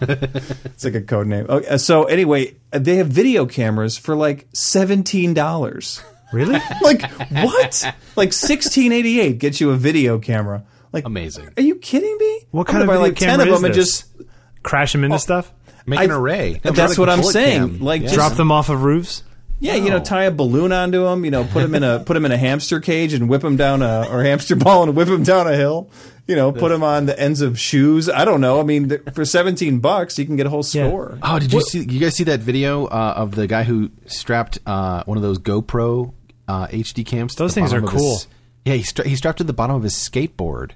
It's like a code name. Okay, so anyway, they have video cameras for like $17. Really? Like what? Like $16.88 gets you a video camera. Like amazing. Are you kidding me? What kind of video like camera 10 of them is this? And just crash them into stuff? Make an array. That's what I'm saying. Cam. Like yeah. Drop them off of roofs? Yeah, no. You know, tie a balloon onto them, you know, put them in a hamster cage and whip them down or hamster ball and whip them down a hill. You know, put them on the ends of shoes. I don't know. I mean, for $17, you can get a whole store. Yeah. Oh, did you guys see that video of the guy who strapped one of those GoPro HD cams? Those things are cool. He strapped to the bottom of his skateboard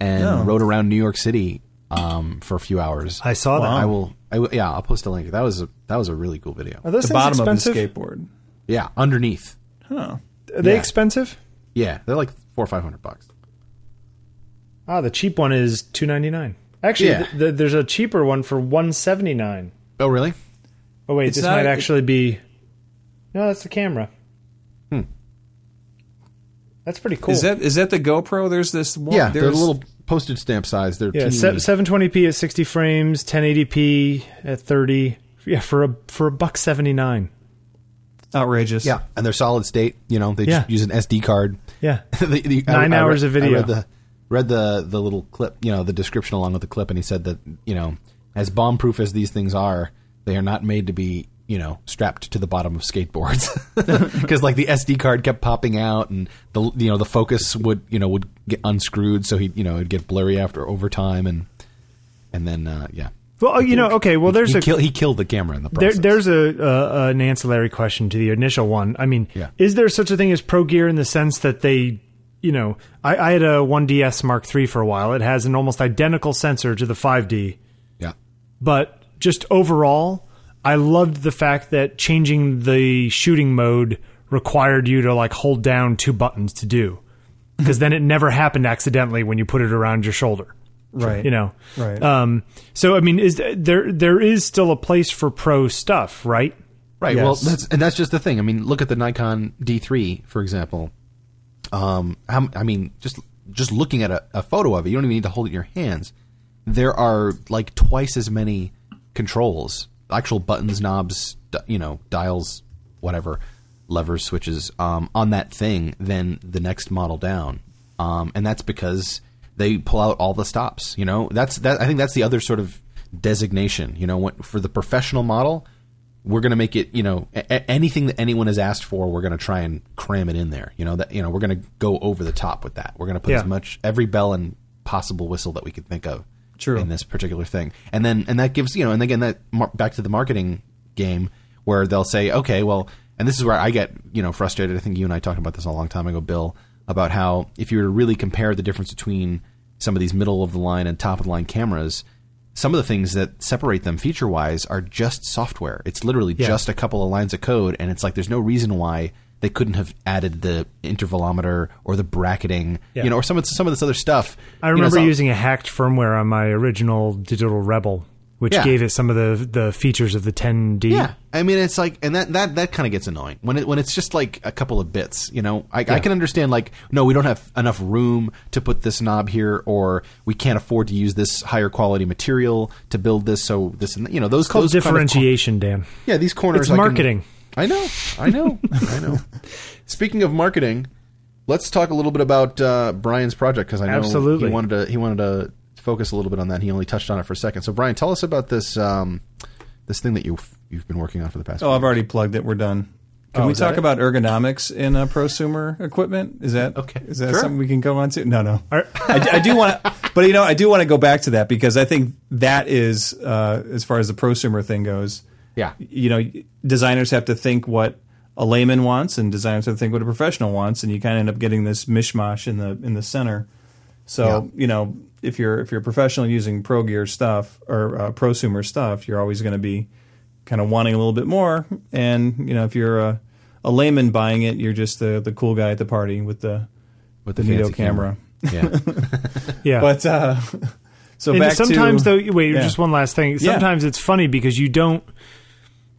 and rode around New York City for a few hours. I saw that. I'll post a link. That was a really cool video. Are those the bottom expensive? Of the skateboard. Yeah, underneath. Huh. Are they expensive? Yeah, they're like $400 or $500. Ah, the cheap one is $299. Actually, there's a cheaper one for $179. Oh, really? Oh wait, this might actually be. No, that's the camera. Hmm. That's pretty cool. Is that the GoPro? There's this one. Yeah, they're a little postage stamp size. They're 720p at 60 frames, 1080p at 30. Yeah, for $1.79. Outrageous. Yeah, and they're solid state. You know, they just use an SD card. Yeah, 9 hours of video. I read the little clip. You know, the description along with the clip, and he said that you know, as bomb proof as these things are, they are not made to be. You know, strapped to the bottom of skateboards because like the SD card kept popping out and the, you know, the focus would get unscrewed. So he, you know, it'd get blurry after over time. And then, yeah. Well, you know, okay. Well, there's he killed the camera in the process. There's an ancillary question to the initial one. I mean, is there such a thing as pro gear in the sense that they, you know, I had a 1DS Mark III for a while. It has an almost identical sensor to the 5D. Yeah. But just overall, I loved the fact that changing the shooting mode required you to like hold down two buttons to do, because then it never happened accidentally when you put it around your shoulder. Right. You know? Right. So, I mean, there is still a place for pro stuff, right? Right. Yes. Well, that's just the thing. I mean, look at the Nikon D3, for example. Just looking at a photo of it, you don't even need to hold it in your hands. There are like twice as many controls, actual buttons, knobs, you know, dials, whatever, levers, switches on that thing than the next model down. And that's because they pull out all the stops, you know. I think that's the other sort of designation, you know, for the professional model, we're going to make it, you know, anything that anyone has asked for, we're going to try and cram it in there. You know, that, you know, we're going to go over the top with that. We're going to put every bell and possible whistle that we could think of. True. In this particular thing. And that gives, you know, and again, that back to the marketing game where they'll say, okay, well, and this is where I get, you know, frustrated. I think you and I talked about this a long time ago, Bill, about how if you were to really compare the difference between some of these middle of the line and top of the line cameras, some of the things that separate them feature wise are just software. It's literally just a couple of lines of code. And it's like, there's no reason why they couldn't have added the intervalometer or the bracketing, you know, or some of this other stuff. I remember using a hacked firmware on my original digital Rebel, which gave it some of the features of the 10D. Yeah, I mean, it's like, and that kind of gets annoying when it's just like a couple of bits. You know, I can understand like, no, we don't have enough room to put this knob here, or we can't afford to use this higher quality material to build this. So this, and you know, those called differentiation, Dan. Yeah, these corners. It's marketing. I know. Speaking of marketing, let's talk a little bit about Brian's project, because I know he wanted to focus a little bit on that. He only touched on it for a second. So, Brian, tell us about this this thing that you've been working on for the past. Oh, I've already plugged it. We're done. Can we talk about ergonomics in prosumer equipment? Is that okay? Is that something we can go on to? No. I do want to, but you know, I do want to go back to that, because I think that is as far as the prosumer thing goes. Yeah, you know, designers have to think what a layman wants, and designers have to think what a professional wants, and you kind of end up getting this mishmash in the center. So you know, if you're a professional using pro gear stuff or prosumer stuff, you're always going to be kind of wanting a little bit more. And you know, if you're a layman buying it, you're just the cool guy at the party with the video camera. Yeah, yeah. But So and back sometimes to, though, wait, yeah. just one last thing. Sometimes it's funny because you don't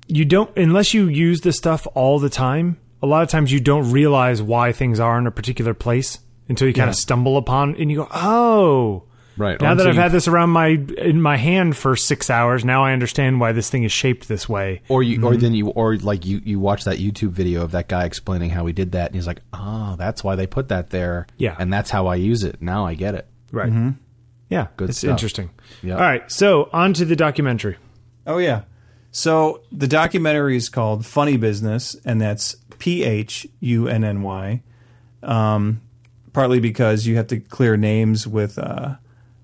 unless you use this stuff all the time. A lot of times you don't realize why things are in a particular place until you kind of stumble upon and you go, oh. Right. Now that I've had this around in my hand for 6 hours, now I understand why this thing is shaped this way. Or you, or then you, or like you watch that YouTube video of that guy explaining how he did that, and he's like, "Oh, that's why they put that there." Yeah. And that's how I use it. Now I get it. Right. Mm-hmm. Yeah. Good. It's stuff. Interesting. Yep. All right. So on to the documentary. Oh yeah. So the documentary is called Phunny Business, and that's Phunny, partly because you have to clear names with.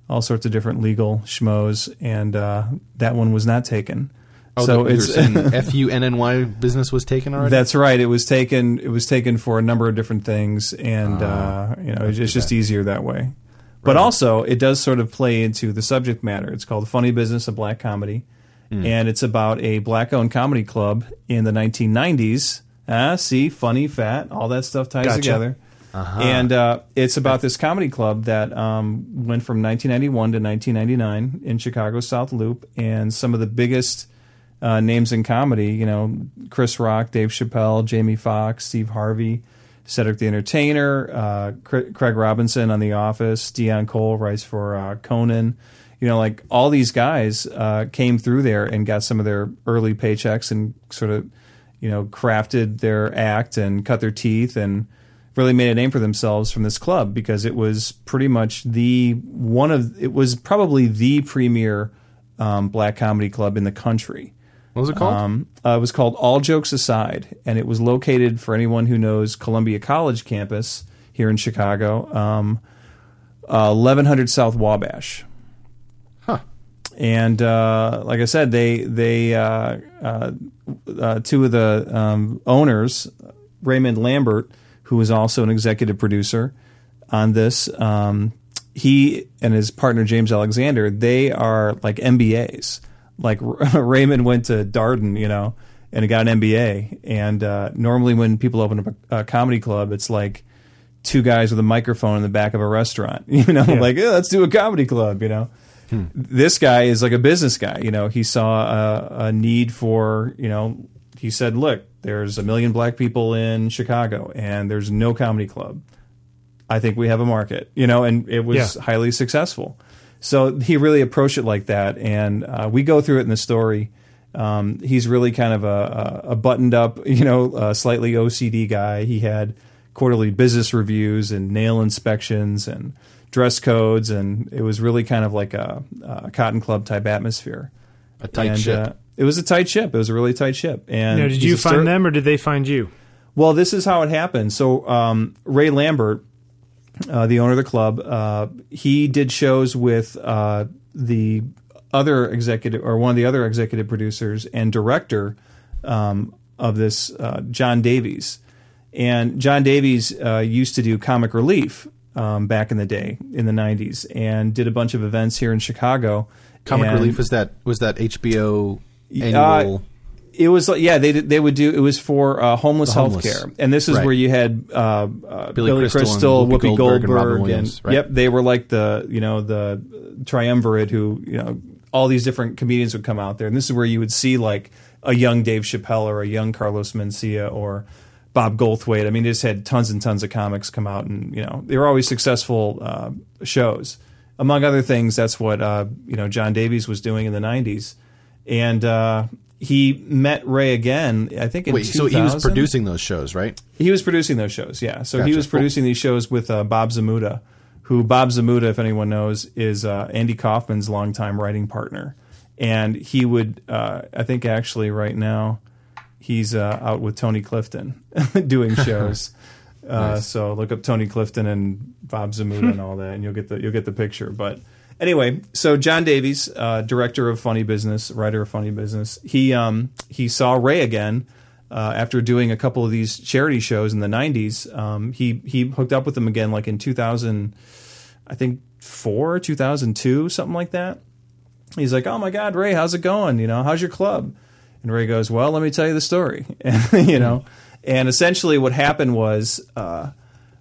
All sorts of different legal schmoes, and that one was not taken. Oh, so it's Phunny Business was taken already. That's right. It was taken. It was taken for a number of different things, and it's just easier that way. Right. But also, it does sort of play into the subject matter. It's called Phunny Business, a Black Comedy, and it's about a black-owned comedy club in the 1990s. See, funny, fat, all that stuff ties together. Uh-huh. And it's about this comedy club that went from 1991 to 1999 in Chicago's South Loop, and some of the biggest names in comedy, you know, Chris Rock, Dave Chappelle, Jamie Foxx, Steve Harvey, Cedric the Entertainer, Craig Robinson on The Office, Dion Cole writes for Conan. You know, like all these guys came through there and got some of their early paychecks and sort of, you know, crafted their act and cut their teeth and really made a name for themselves from this club, because it was pretty much probably the premier black comedy club in the country. What was it called? It was called All Jokes Aside, and it was located, for anyone who knows, Columbia College campus here in Chicago, 1100 South Wabash. Huh. And like I said, they two of the owners, Raymond Lambert, who was also an executive producer on this, he and his partner James Alexander, they are like MBAs. Like Raymond went to Darden, you know, and he got an MBA. And normally when people open up a comedy club, it's like two guys with a microphone in the back of a restaurant, you know, like, oh, let's do a comedy club, you know. This guy is like a business guy, you know. He saw a need for, you know, he said, look, there's 1 million black people in Chicago, and there's no comedy club. I think we have a market, you know, and it was highly successful. So he really approached it like that, and we go through it in the story. He's really kind of a buttoned-up, you know, slightly OCD guy. He had quarterly business reviews and nail inspections and dress codes, and it was really kind of like a Cotton Club-type atmosphere. A tight ship. It was a tight ship. It was a really tight ship. And now, did you find them, or did they find you? Well, this is how it happened. So Ray Lambert, the owner of the club, he did shows with the other executive, or one of the other executive producers and director of this, John Davies. And John Davies used to do Comic Relief back in the day, in the 90s, and did a bunch of events here in Chicago. Comic Relief was that HBO... annual. It was they would do, it was for homeless healthcare, and this is where you had Billy Crystal, Whoopi Goldberg, and yep, they were like the, you know, the triumvirate who, you know, all these different comedians would come out there, and this is where you would see like a young Dave Chappelle or a young Carlos Mencia or Bob Goldthwait. I mean, they just had tons and tons of comics come out, and you know they were always successful shows. Among other things, that's what you know John Davies was doing in the 90s. And he met Ray again, I think in 2000. So he was producing those shows, right? He was producing those shows, yeah. So gotcha. He was producing these shows with Bob Zmuda, who Bob Zmuda, if anyone knows, is Andy Kaufman's longtime writing partner. And he would, I think actually right now, he's out with Tony Clifton doing shows. Nice. So look up Tony Clifton and Bob Zmuda and all that, and you'll get the picture, but... Anyway, so John Davies, director of Phunny Business, writer of Phunny Business, he saw Ray again after doing a couple of these charity shows in the 90s. He hooked up with him again like in 2002, something like that. He's like, oh my God, Ray, how's it going? You know, how's your club? And Ray goes, well, let me tell you the story. And, you know, and essentially what happened was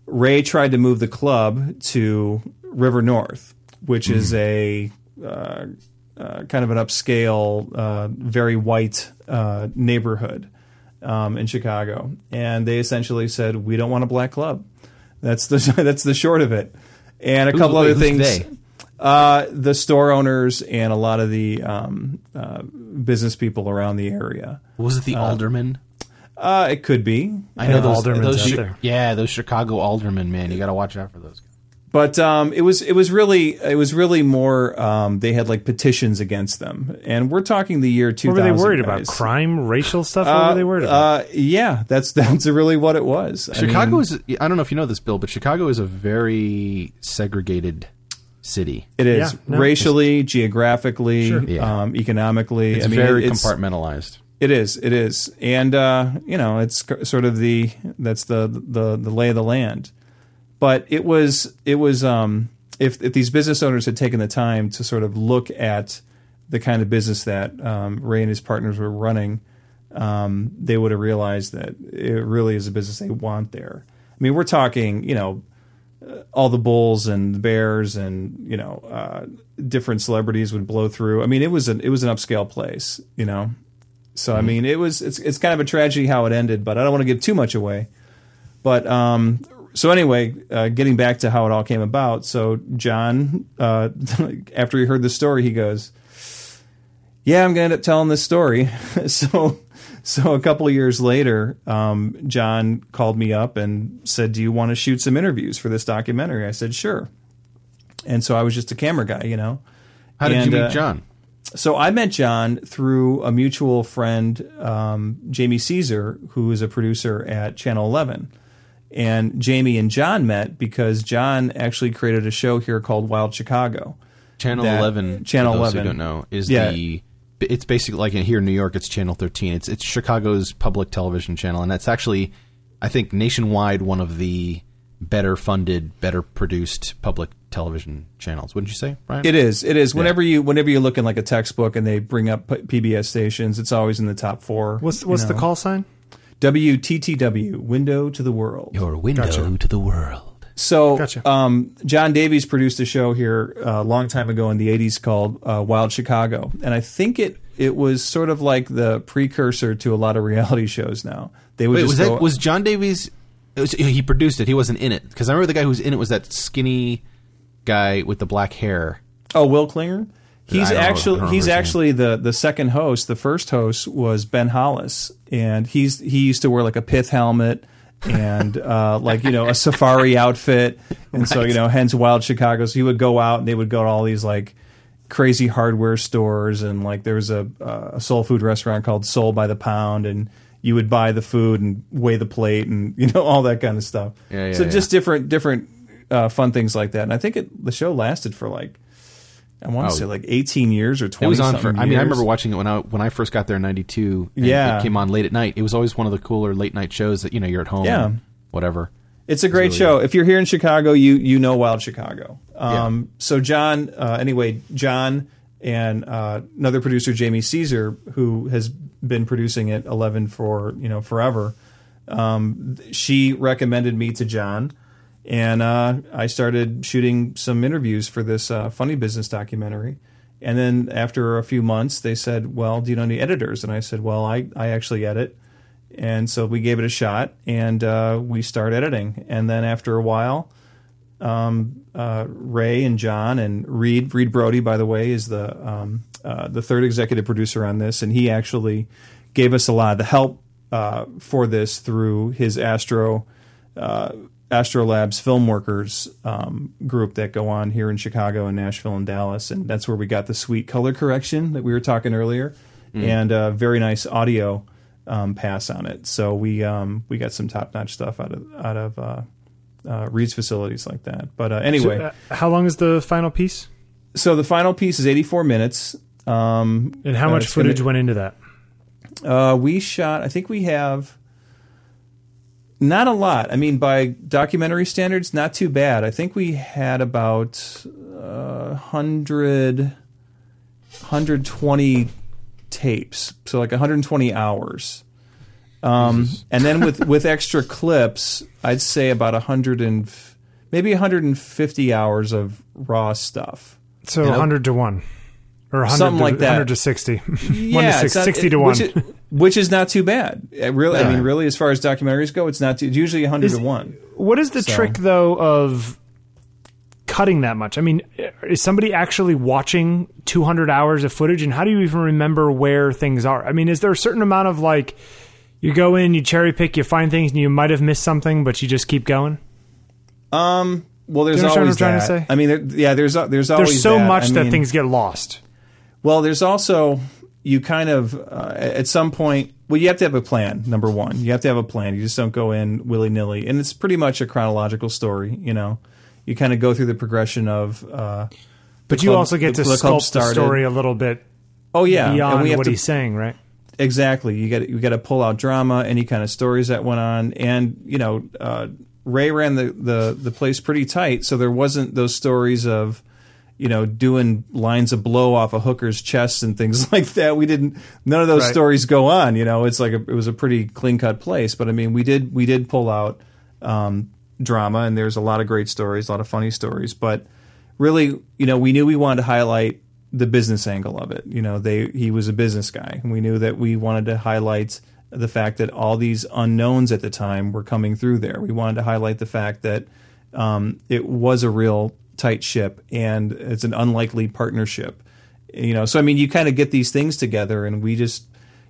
Ray tried to move the club to River North, which is a kind of an upscale, very white neighborhood in Chicago, and they essentially said, "We don't want a black club." That's the short of it. And a couple other things. The store owners and a lot of the business people around the area. Was it the alderman? It could be. I know those aldermen. Those Chicago aldermen, man, you got to watch out for those guys. But it was really more. They had like petitions against them, and we're talking the year 2000. What were they worried about? Crime, racial stuff. What were they worried about? Yeah, that's really what it was. Chicago is. I don't know if you know this, Bill, but Chicago is a very segregated city. It is racially, geographically, economically. It's very compartmentalized. It is, and it's sort of the lay of the land. But it was if these business owners had taken the time to sort of look at the kind of business that Ray and his partners were running, they would have realized that it really is a business they want there. I mean, we're talking, all the Bulls and the Bears and, different celebrities would blow through. I mean, it was an upscale place, So, mm-hmm. I mean, it's kind of a tragedy how it ended, but I don't want to give too much away. But so anyway, getting back to how it all came about. So John, after he heard the story, he goes, "Yeah, I'm going to end up telling this story." So a couple of years later, John called me up and said, "Do you want to shoot some interviews for this documentary?" I said, "Sure." And so I was just a camera guy, How did you meet John? So I met John through a mutual friend, Jamie Caesar, who is a producer at Channel 11. And Jamie and John met because John actually created a show here called Wild Chicago. Channel 11. Who don't know, is it's basically like here in New York, it's Channel 13. It's Chicago's public television channel, and that's actually, I think, nationwide one of the better funded, better produced public television channels. Wouldn't you say, Brian? It is. Yeah. Whenever you look in like a textbook and they bring up PBS stations, it's always in the top four. What's the call sign? WTTW, Window to the World. Your window to the world. So John Davies produced a show here a long time ago in the 80s called Wild Chicago. And I think it was sort of like the precursor to a lot of reality shows now. They would was John Davies? He produced it. He wasn't in it. Because I remember the guy who was in it was that skinny guy with the black hair. Oh, Will Klinger? He's actually the second host. The first host was Ben Hollis, and he used to wear like a pith helmet and a safari outfit, and right. So hence Wild Chicago. So he would go out and they would go to all these like crazy hardware stores, and like there was a soul food restaurant called Soul by the Pound, and you would buy the food and weigh the plate and all that kind of stuff. Yeah, yeah, so just different fun things like that. And I think the show lasted for like. I want to say like 18 years or 20 years. It was on for, I remember watching it when I first got there in 92. Yeah. It came on late at night. It was always one of the cooler late night shows that, you're at home. Yeah. Whatever. It's a great show. If you're here in Chicago, you know Wild Chicago. So John, John and another producer, Jamie Caesar, who has been producing at 11 for, forever. She recommended me to John. And I started shooting some interviews for this Phunny Business documentary. And then after a few months, they said, "Well, do you know any editors?" And I said, "Well, I actually edit." And so we gave it a shot, and we started editing. And then after a while, Ray and John and Reed Brody, by the way, is the third executive producer on this. And he actually gave us a lot of the help for this through his Astrolab's film workers group that go on here in Chicago and Nashville and Dallas, and that's where we got the sweet color correction that we were talking earlier, and a very nice audio pass on it. So we got some top notch stuff out of Reed's facilities like that. But anyway, so, how long is the final piece? So the final piece is 84 minutes. And how much footage went into that? We shot. I think we have. Not a lot. I mean, by documentary standards, not too bad. I think we had about 120 tapes, so like 120 hours. And then with extra clips, I'd say about 100 and maybe 150 hours of raw stuff. So 100 to 1. Or 100 something to, like that. 100 to 60. Yeah, 1 to 6, not, 60 to 1. Which is not too bad. Really, as far as documentaries go, it's not too... It's usually 100 to 1. What is the trick, though, of cutting that much? I mean, is somebody actually watching 200 hours of footage? And how do you even remember where things are? I mean, is there a certain amount of, like... You go in, you cherry pick, you find things, and you might have missed something, but you just keep going? Well, there's always that. I mean, there's always that. There's so much that things get lost. Well, there's also, you kind of, at some point, well, you have to have a plan, number one. You have to have a plan. You just don't go in willy-nilly. And it's pretty much a chronological story, you know. You kind of go through the progression of... but you also get to sculpt the story a little bit beyond what he's saying, right? Exactly. You got to pull out drama, any kind of stories that went on. And, you know, Ray ran the place pretty tight, so there wasn't those stories of, you know, doing lines of blow off a hooker's chest and things like that. We didn't – none of those stories go on, you know. It's like it was a pretty clean-cut place. But, I mean, we did pull out drama, and there's a lot of great stories, a lot of funny stories. But really, you know, we knew we wanted to highlight – the business angle of it. You know, he was a business guy, and we knew that we wanted to highlight the fact that all these unknowns at the time were coming through there. We wanted to highlight the fact that it was a real tight ship, and it's an unlikely partnership. You know, so I mean, you kind of get these things together, and we just,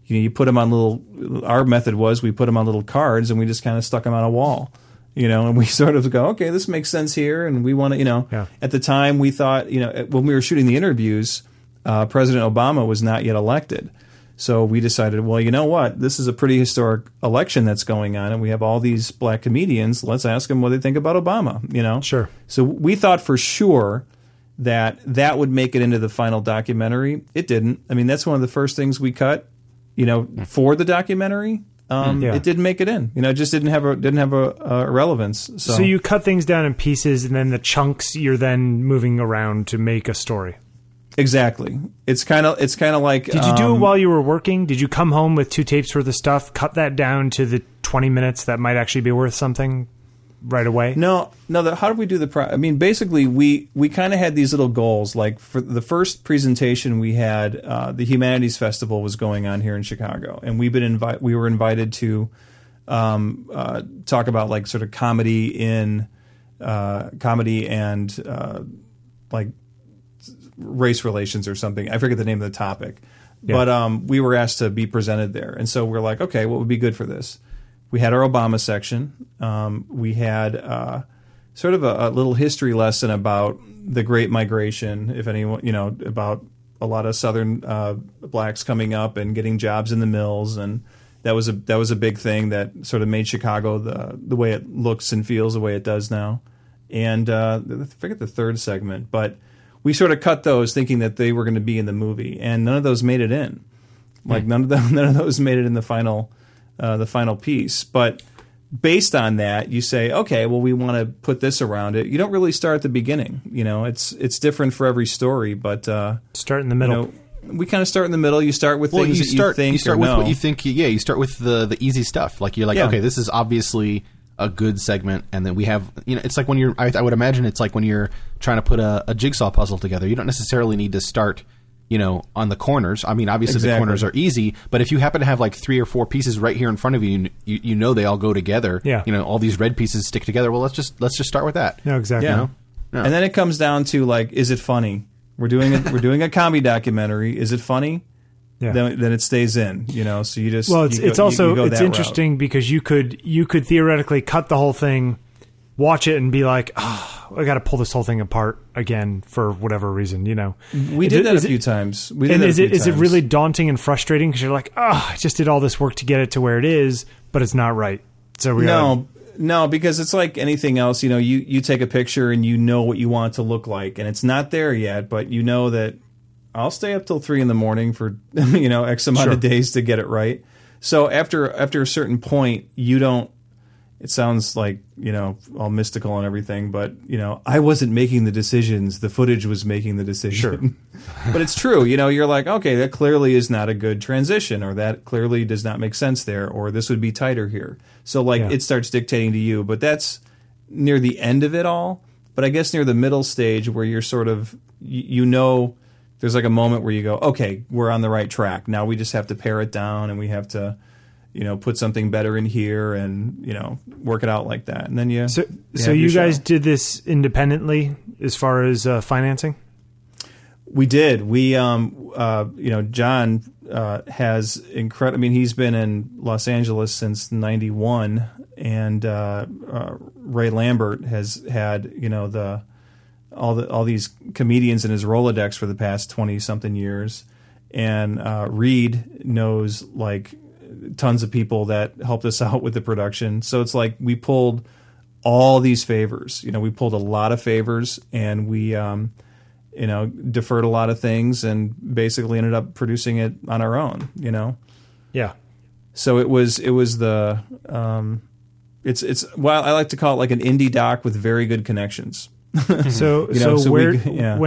you know, you put them on little. Our method was we put them on little cards, and we just kind of stuck them on a wall. You know, and we sort of go, okay, this makes sense here, and we want to, you know. Yeah. At the time, we thought, you know, when we were shooting the interviews, President Obama was not yet elected. So we decided, well, you know what? This is a pretty historic election that's going on, and we have all these black comedians. Let's ask them what they think about Obama, you know. Sure. So we thought for sure that would make it into the final documentary. It didn't. I mean, that's one of the first things we cut, you know, for the documentary. It didn't make it in. You know, it just didn't have a relevance. So you cut things down in pieces, and then the chunks you're then moving around to make a story. Exactly. It's kind of like. Did you do it while you were working? Did you come home with 2 tapes worth of stuff, cut that down to the 20 minutes that might actually be worth something right away? No. How did we do the? I mean, basically, we kind of had these little goals. Like for the first presentation, we had the Humanities Festival was going on here in Chicago, and we were invited to talk about like sort of comedy and like race relations or something. I forget the name of the topic, but we were asked to be presented there, and so we're like, okay, what would be good for this? We had our Obama section. We had sort of a little history lesson about the Great Migration, if anyone, you know, about a lot of Southern blacks coming up and getting jobs in the mills, and that was a big thing that sort of made Chicago the way it looks and feels the way it does now. And I forget the third segment, but we sort of cut those thinking that they were going to be in the movie, and none of those made it in. Like none of those made it in the final piece. But based on that, you say, okay, well, we want to put this around it. You don't really start at the beginning. You know, it's different for every story, but start in the middle. You know, we kind of start in the middle. You start with things that you think. You start with what you think. Yeah, you start with the easy stuff. Like you're like, okay, this is obviously a good segment, and then we have, you know, it's like when you're. I would imagine it's like when you're trying to put a jigsaw puzzle together. You don't necessarily need to start, you know, on the corners. I mean, obviously the corners are easy, but if you happen to have like 3 or 4 pieces right here in front of you, you know, they all go together. Yeah. You know, all these red pieces stick together. Well, let's just start with that. No, exactly. Yeah. You know? No. And then it comes down to like, is it funny? We're doing a comedy documentary. Is it funny? Yeah. Then it stays in, you know, so you just, well, it's interesting route. Because you could theoretically cut the whole thing, watch it and be like, oh, I got to pull this whole thing apart again for whatever reason, you know. We did that a few times. And is it really daunting and frustrating because you're like, oh, I just did all this work to get it to where it is, but it's not right. So No, because it's like anything else. You know, you take a picture and you know what you want it to look like, and it's not there yet, but you know that I'll stay up till 3 a.m. for, you know, X amount of days to get it right. So after a certain point, you don't. It sounds like, you know, all mystical and everything, but, you know, I wasn't making the decisions. The footage was making the decision. Sure. But it's true. You know, you're like, okay, that clearly is not a good transition, or that clearly does not make sense there, or this would be tighter here. So, like, it starts dictating to you. But that's near the end of it all. But I guess near the middle stage where you're sort of, you know, there's like a moment where you go, okay, we're on the right track. Now we just have to pare it down and we have to, you know, put something better in here and, you know, work it out like that. And then you. So you guys did this independently as far as financing? We did. We, you know, John has incredible. I mean, he's been in Los Angeles since '91, and Ray Lambert has had, you know, all these comedians in his Rolodex for the past 20-something years, and Reed knows like tons of people that helped us out with the production. So it's like we pulled all these favors. You know, we pulled a lot of favors, and we. You know, deferred a lot of things and basically ended up producing it on our own, you know? Yeah. So it was the, well, I like to call it like an indie doc with very good connections. When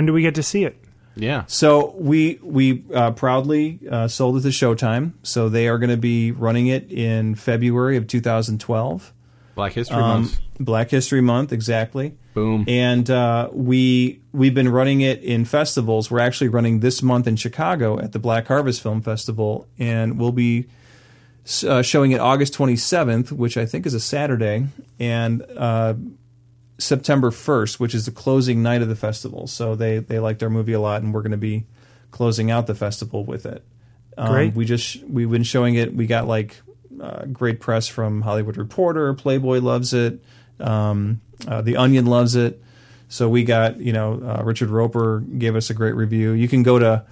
do we get to see it? Yeah. So we proudly sold it to Showtime. So they are going to be running it in February of 2012. Black History Month. Black History Month, exactly. Boom. And we've been running it in festivals. We're actually running this month in Chicago at the Black Harvest Film Festival, and we'll be showing it August 27th, which I think is a Saturday, and September 1st, which is the closing night of the festival. So they liked our movie a lot, and we're going to be closing out the festival with it. Great. We've been showing it. We got like great press from Hollywood Reporter. Playboy loves it. The Onion loves it. So we got, you know, Richard Roper gave us a great review. You can go to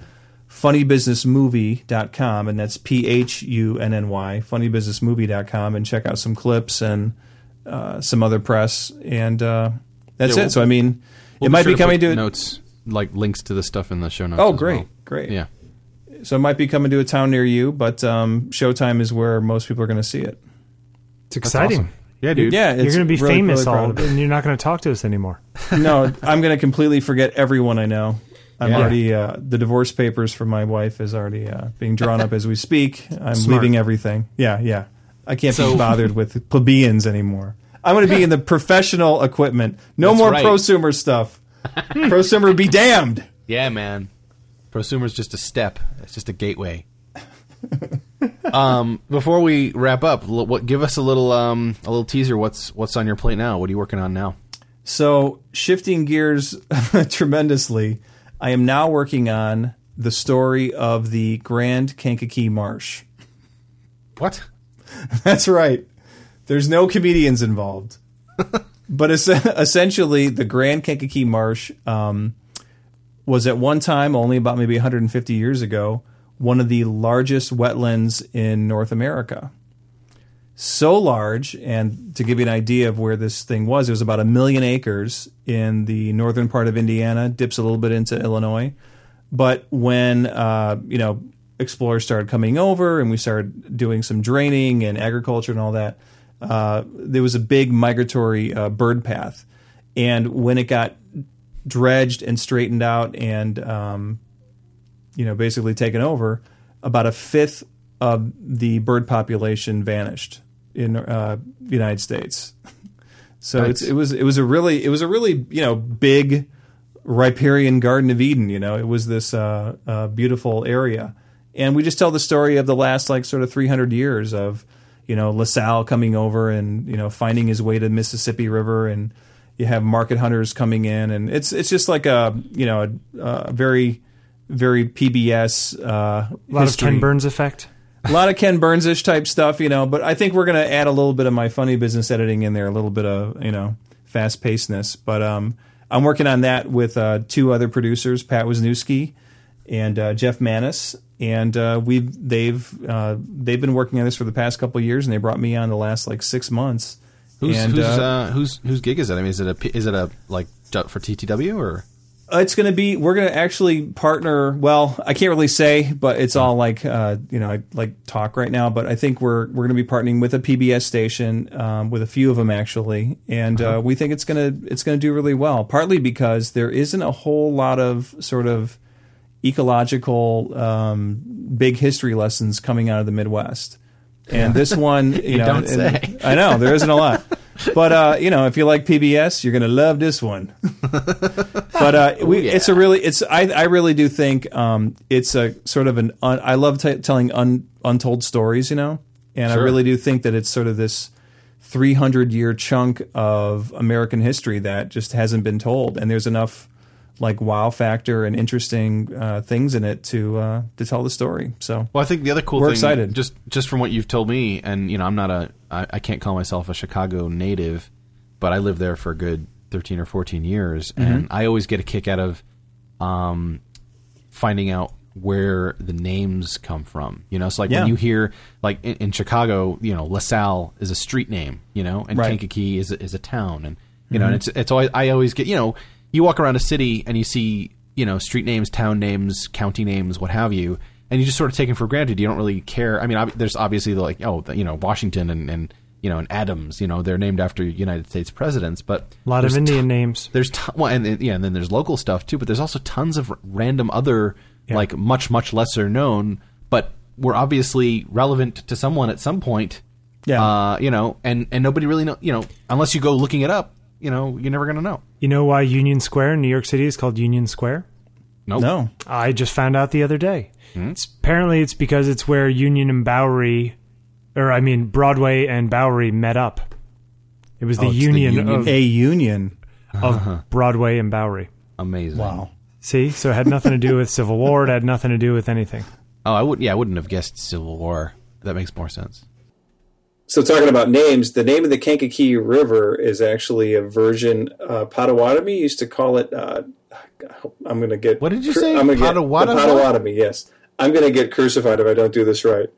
funnybusinessmovie.com, and that's PHUNNY, funnybusinessmovie.com, and check out some clips and some other press. And that's it. So, I mean, it might be coming to notes, like links to the stuff in the show notes. Oh, great. Great. Yeah. So it might be coming to a town near you, but Showtime is where most people are going to see it. It's exciting. Awesome. Yeah, dude. Yeah, you're going to be really, famous, really and you're not going to talk to us anymore. No, I'm going to completely forget everyone I know. I'm already the divorce papers for my wife is already being drawn up as we speak. I'm leaving everything. Yeah, yeah. I can't be bothered with plebeians anymore. I'm going to be in the professional equipment. No That's more right. prosumer stuff. Prosumer be damned. Yeah, man. Prosumer's just a step. It's just a gateway. Before we wrap up, give us a little teaser. What's on your plate now? What are you working on now? So, shifting gears tremendously, I am now working on the story of the Grand Kankakee Marsh. What? That's right. There's no comedians involved. But essentially, the Grand Kankakee Marsh was at one time, only about maybe 150 years ago, one of the largest wetlands in North America. So large, and to give you an idea of where this thing was, it was about 1 million acres in the northern part of Indiana, dips a little bit into Illinois. But when, you know, explorers started coming over and we started doing some draining and agriculture and all that, there was a big migratory bird path. And when it got dredged and straightened out and you know, basically taken over, about 1/5 of the bird population vanished in the United States. So nice. it was a really you know, big riparian Garden of Eden. You know, it was this beautiful area, and we just tell the story of the last like sort of 300 years of, you know, LaSalle coming over and, you know, finding his way to Mississippi River, and you have market hunters coming in, and it's just like a, you know, a very very PBS a lot history. Of Ken Burns effect. A lot of Ken Burns-ish type stuff, you know, but I think we're going to add a little bit of my funny business editing in there, a little bit of, you know, fast-pacedness. But I'm working on that with two other producers, Pat Wisniewski and Jeff Manis, and they've been working on this for the past couple of years, and they brought me on the last like 6 months. Whose gig is it? I mean, is it a like for TTW or? It's going to be, we're going to actually partner, well, I can't really say, but it's all like, you know, I like talk right now, but I think we're going to be partnering with a PBS station, with a few of them actually. And, we think it's going to do really well, partly because there isn't a whole lot of sort of ecological, big history lessons coming out of the Midwest. And this one, you know, I know there isn't a lot. But, you know, if you like PBS, you're going to love this one. But it's a really, I really do think it's a sort of I love telling untold stories, you know, and sure. I really do think that it's sort of this 300-year chunk of American history that just hasn't been told. And there's enough, like, wow factor and interesting things in it to tell the story. So, well, I think the other cool thing, excited. Just from what you've told me, and, you know, I'm not I can't call myself a Chicago native, but I lived there for a good 13 or 14 years. Mm-hmm. And I always get a kick out of finding out where the names come from, you know. It's like when you hear, like, in Chicago, you know, LaSalle is a street name, you know, and Kankakee is a town. And, you know, and it's always, I always get, you know, you walk around a city and you see, you know, street names, town names, county names, what have you, and you just sort of take them for granted. You don't really care. I mean, there's obviously, like, you know, Washington and you know, and Adams, you know, they're named after United States presidents, but a lot of Indian names. There's and then there's local stuff too, but there's also tons of random other like much lesser known, but were obviously relevant to someone at some point. Yeah, you know, and nobody really know, you know, unless you go looking it up. You know, you're never going to know. You know why Union Square in New York City is called Union Square? Nope. No. I just found out the other day. Mm-hmm. Apparently it's because it's where Union and Bowery, or I mean Broadway and Bowery met up. It was the union of Broadway and Bowery. Amazing. Wow. See? So it had nothing to do with Civil War. It had nothing to do with anything. Oh, I wouldn't have guessed Civil War. That makes more sense. So talking about names, the name of the Kankakee River is actually a version. Potawatomi used to call it. I'm going to get. What did you say? I'm going to get Potawatomi. Yes, I'm going to get crucified if I don't do this right.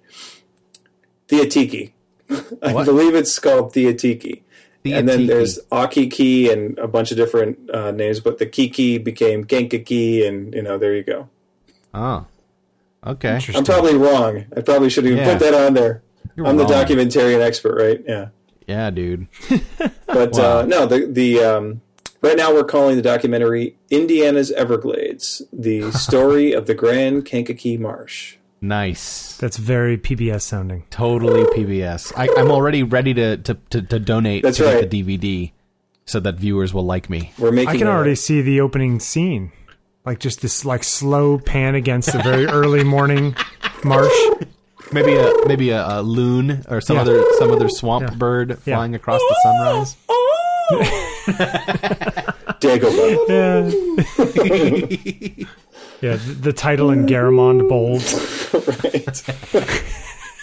Theatiki. I believe it's called Theatiki. And then there's Akiki and a bunch of different names, but the Kiki became Kankakee, and you know, there you go. Oh, okay. I'm probably wrong. I probably should have put that on there. I'm the documentarian expert, right? Yeah. Yeah, dude. But wow. No, the right now we're calling the documentary Indiana's Everglades, the story of the Grand Kankakee Marsh. Nice. That's very PBS sounding. Totally PBS. I'm already ready to donate the DVD so that viewers will like me. I can already see the opening scene. Like just this like slow pan against the very early morning marsh. Maybe a loon or some other swamp bird flying across the sunrise. Dagobah. Yeah. Yeah, the title in Garamond bold. Right.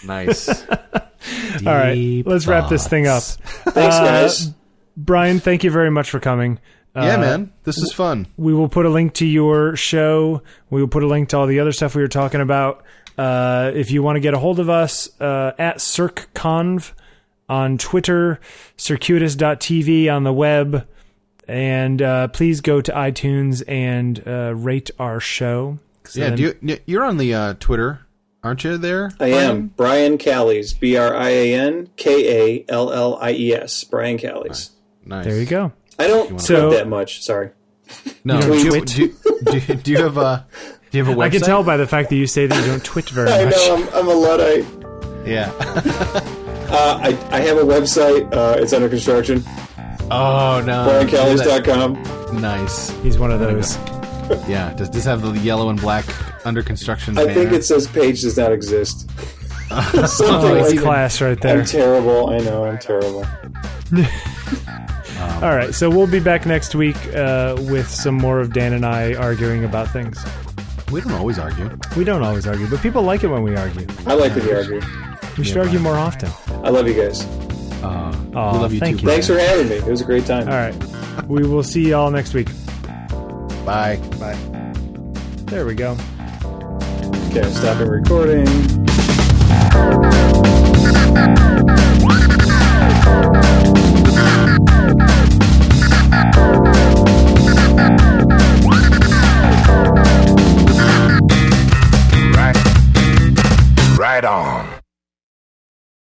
Nice. All right, let's wrap this thing up. Thanks, guys. Brian, thank you very much for coming. Yeah, man. This is fun. We will put a link to your show. We will put a link to all the other stuff we were talking about. If you want to get a hold of us, at CircConv on Twitter, circuitous.tv on the web, and please go to iTunes and rate our show. You're on the Twitter, aren't you there? I am. Brian Kallies, BrianKallies, Brian Kallies. Right. Nice. There you go. I don't tweet that much, sorry. No, do you have a... I can tell by the fact that you say that you don't twit very much. I know, I'm a Luddite. Yeah. I have a website. It's under construction. Oh, no. BrianKallies.com. Nice. He's one of those. Yeah. Does this have the yellow and black under construction banner? I think it says page does not exist. It's class right there. I'm terrible. I know, I'm terrible. All right. So we'll be back next week with some more of Dan and I arguing about things. We don't always argue. We don't always argue, but people like it when we argue. I like that we argue. We should argue more often. I love you guys. We love you too. Thanks for having me. It was a great time. All right. We will see y'all next week. Bye. Bye. There we go. Okay, I'm stopping recording.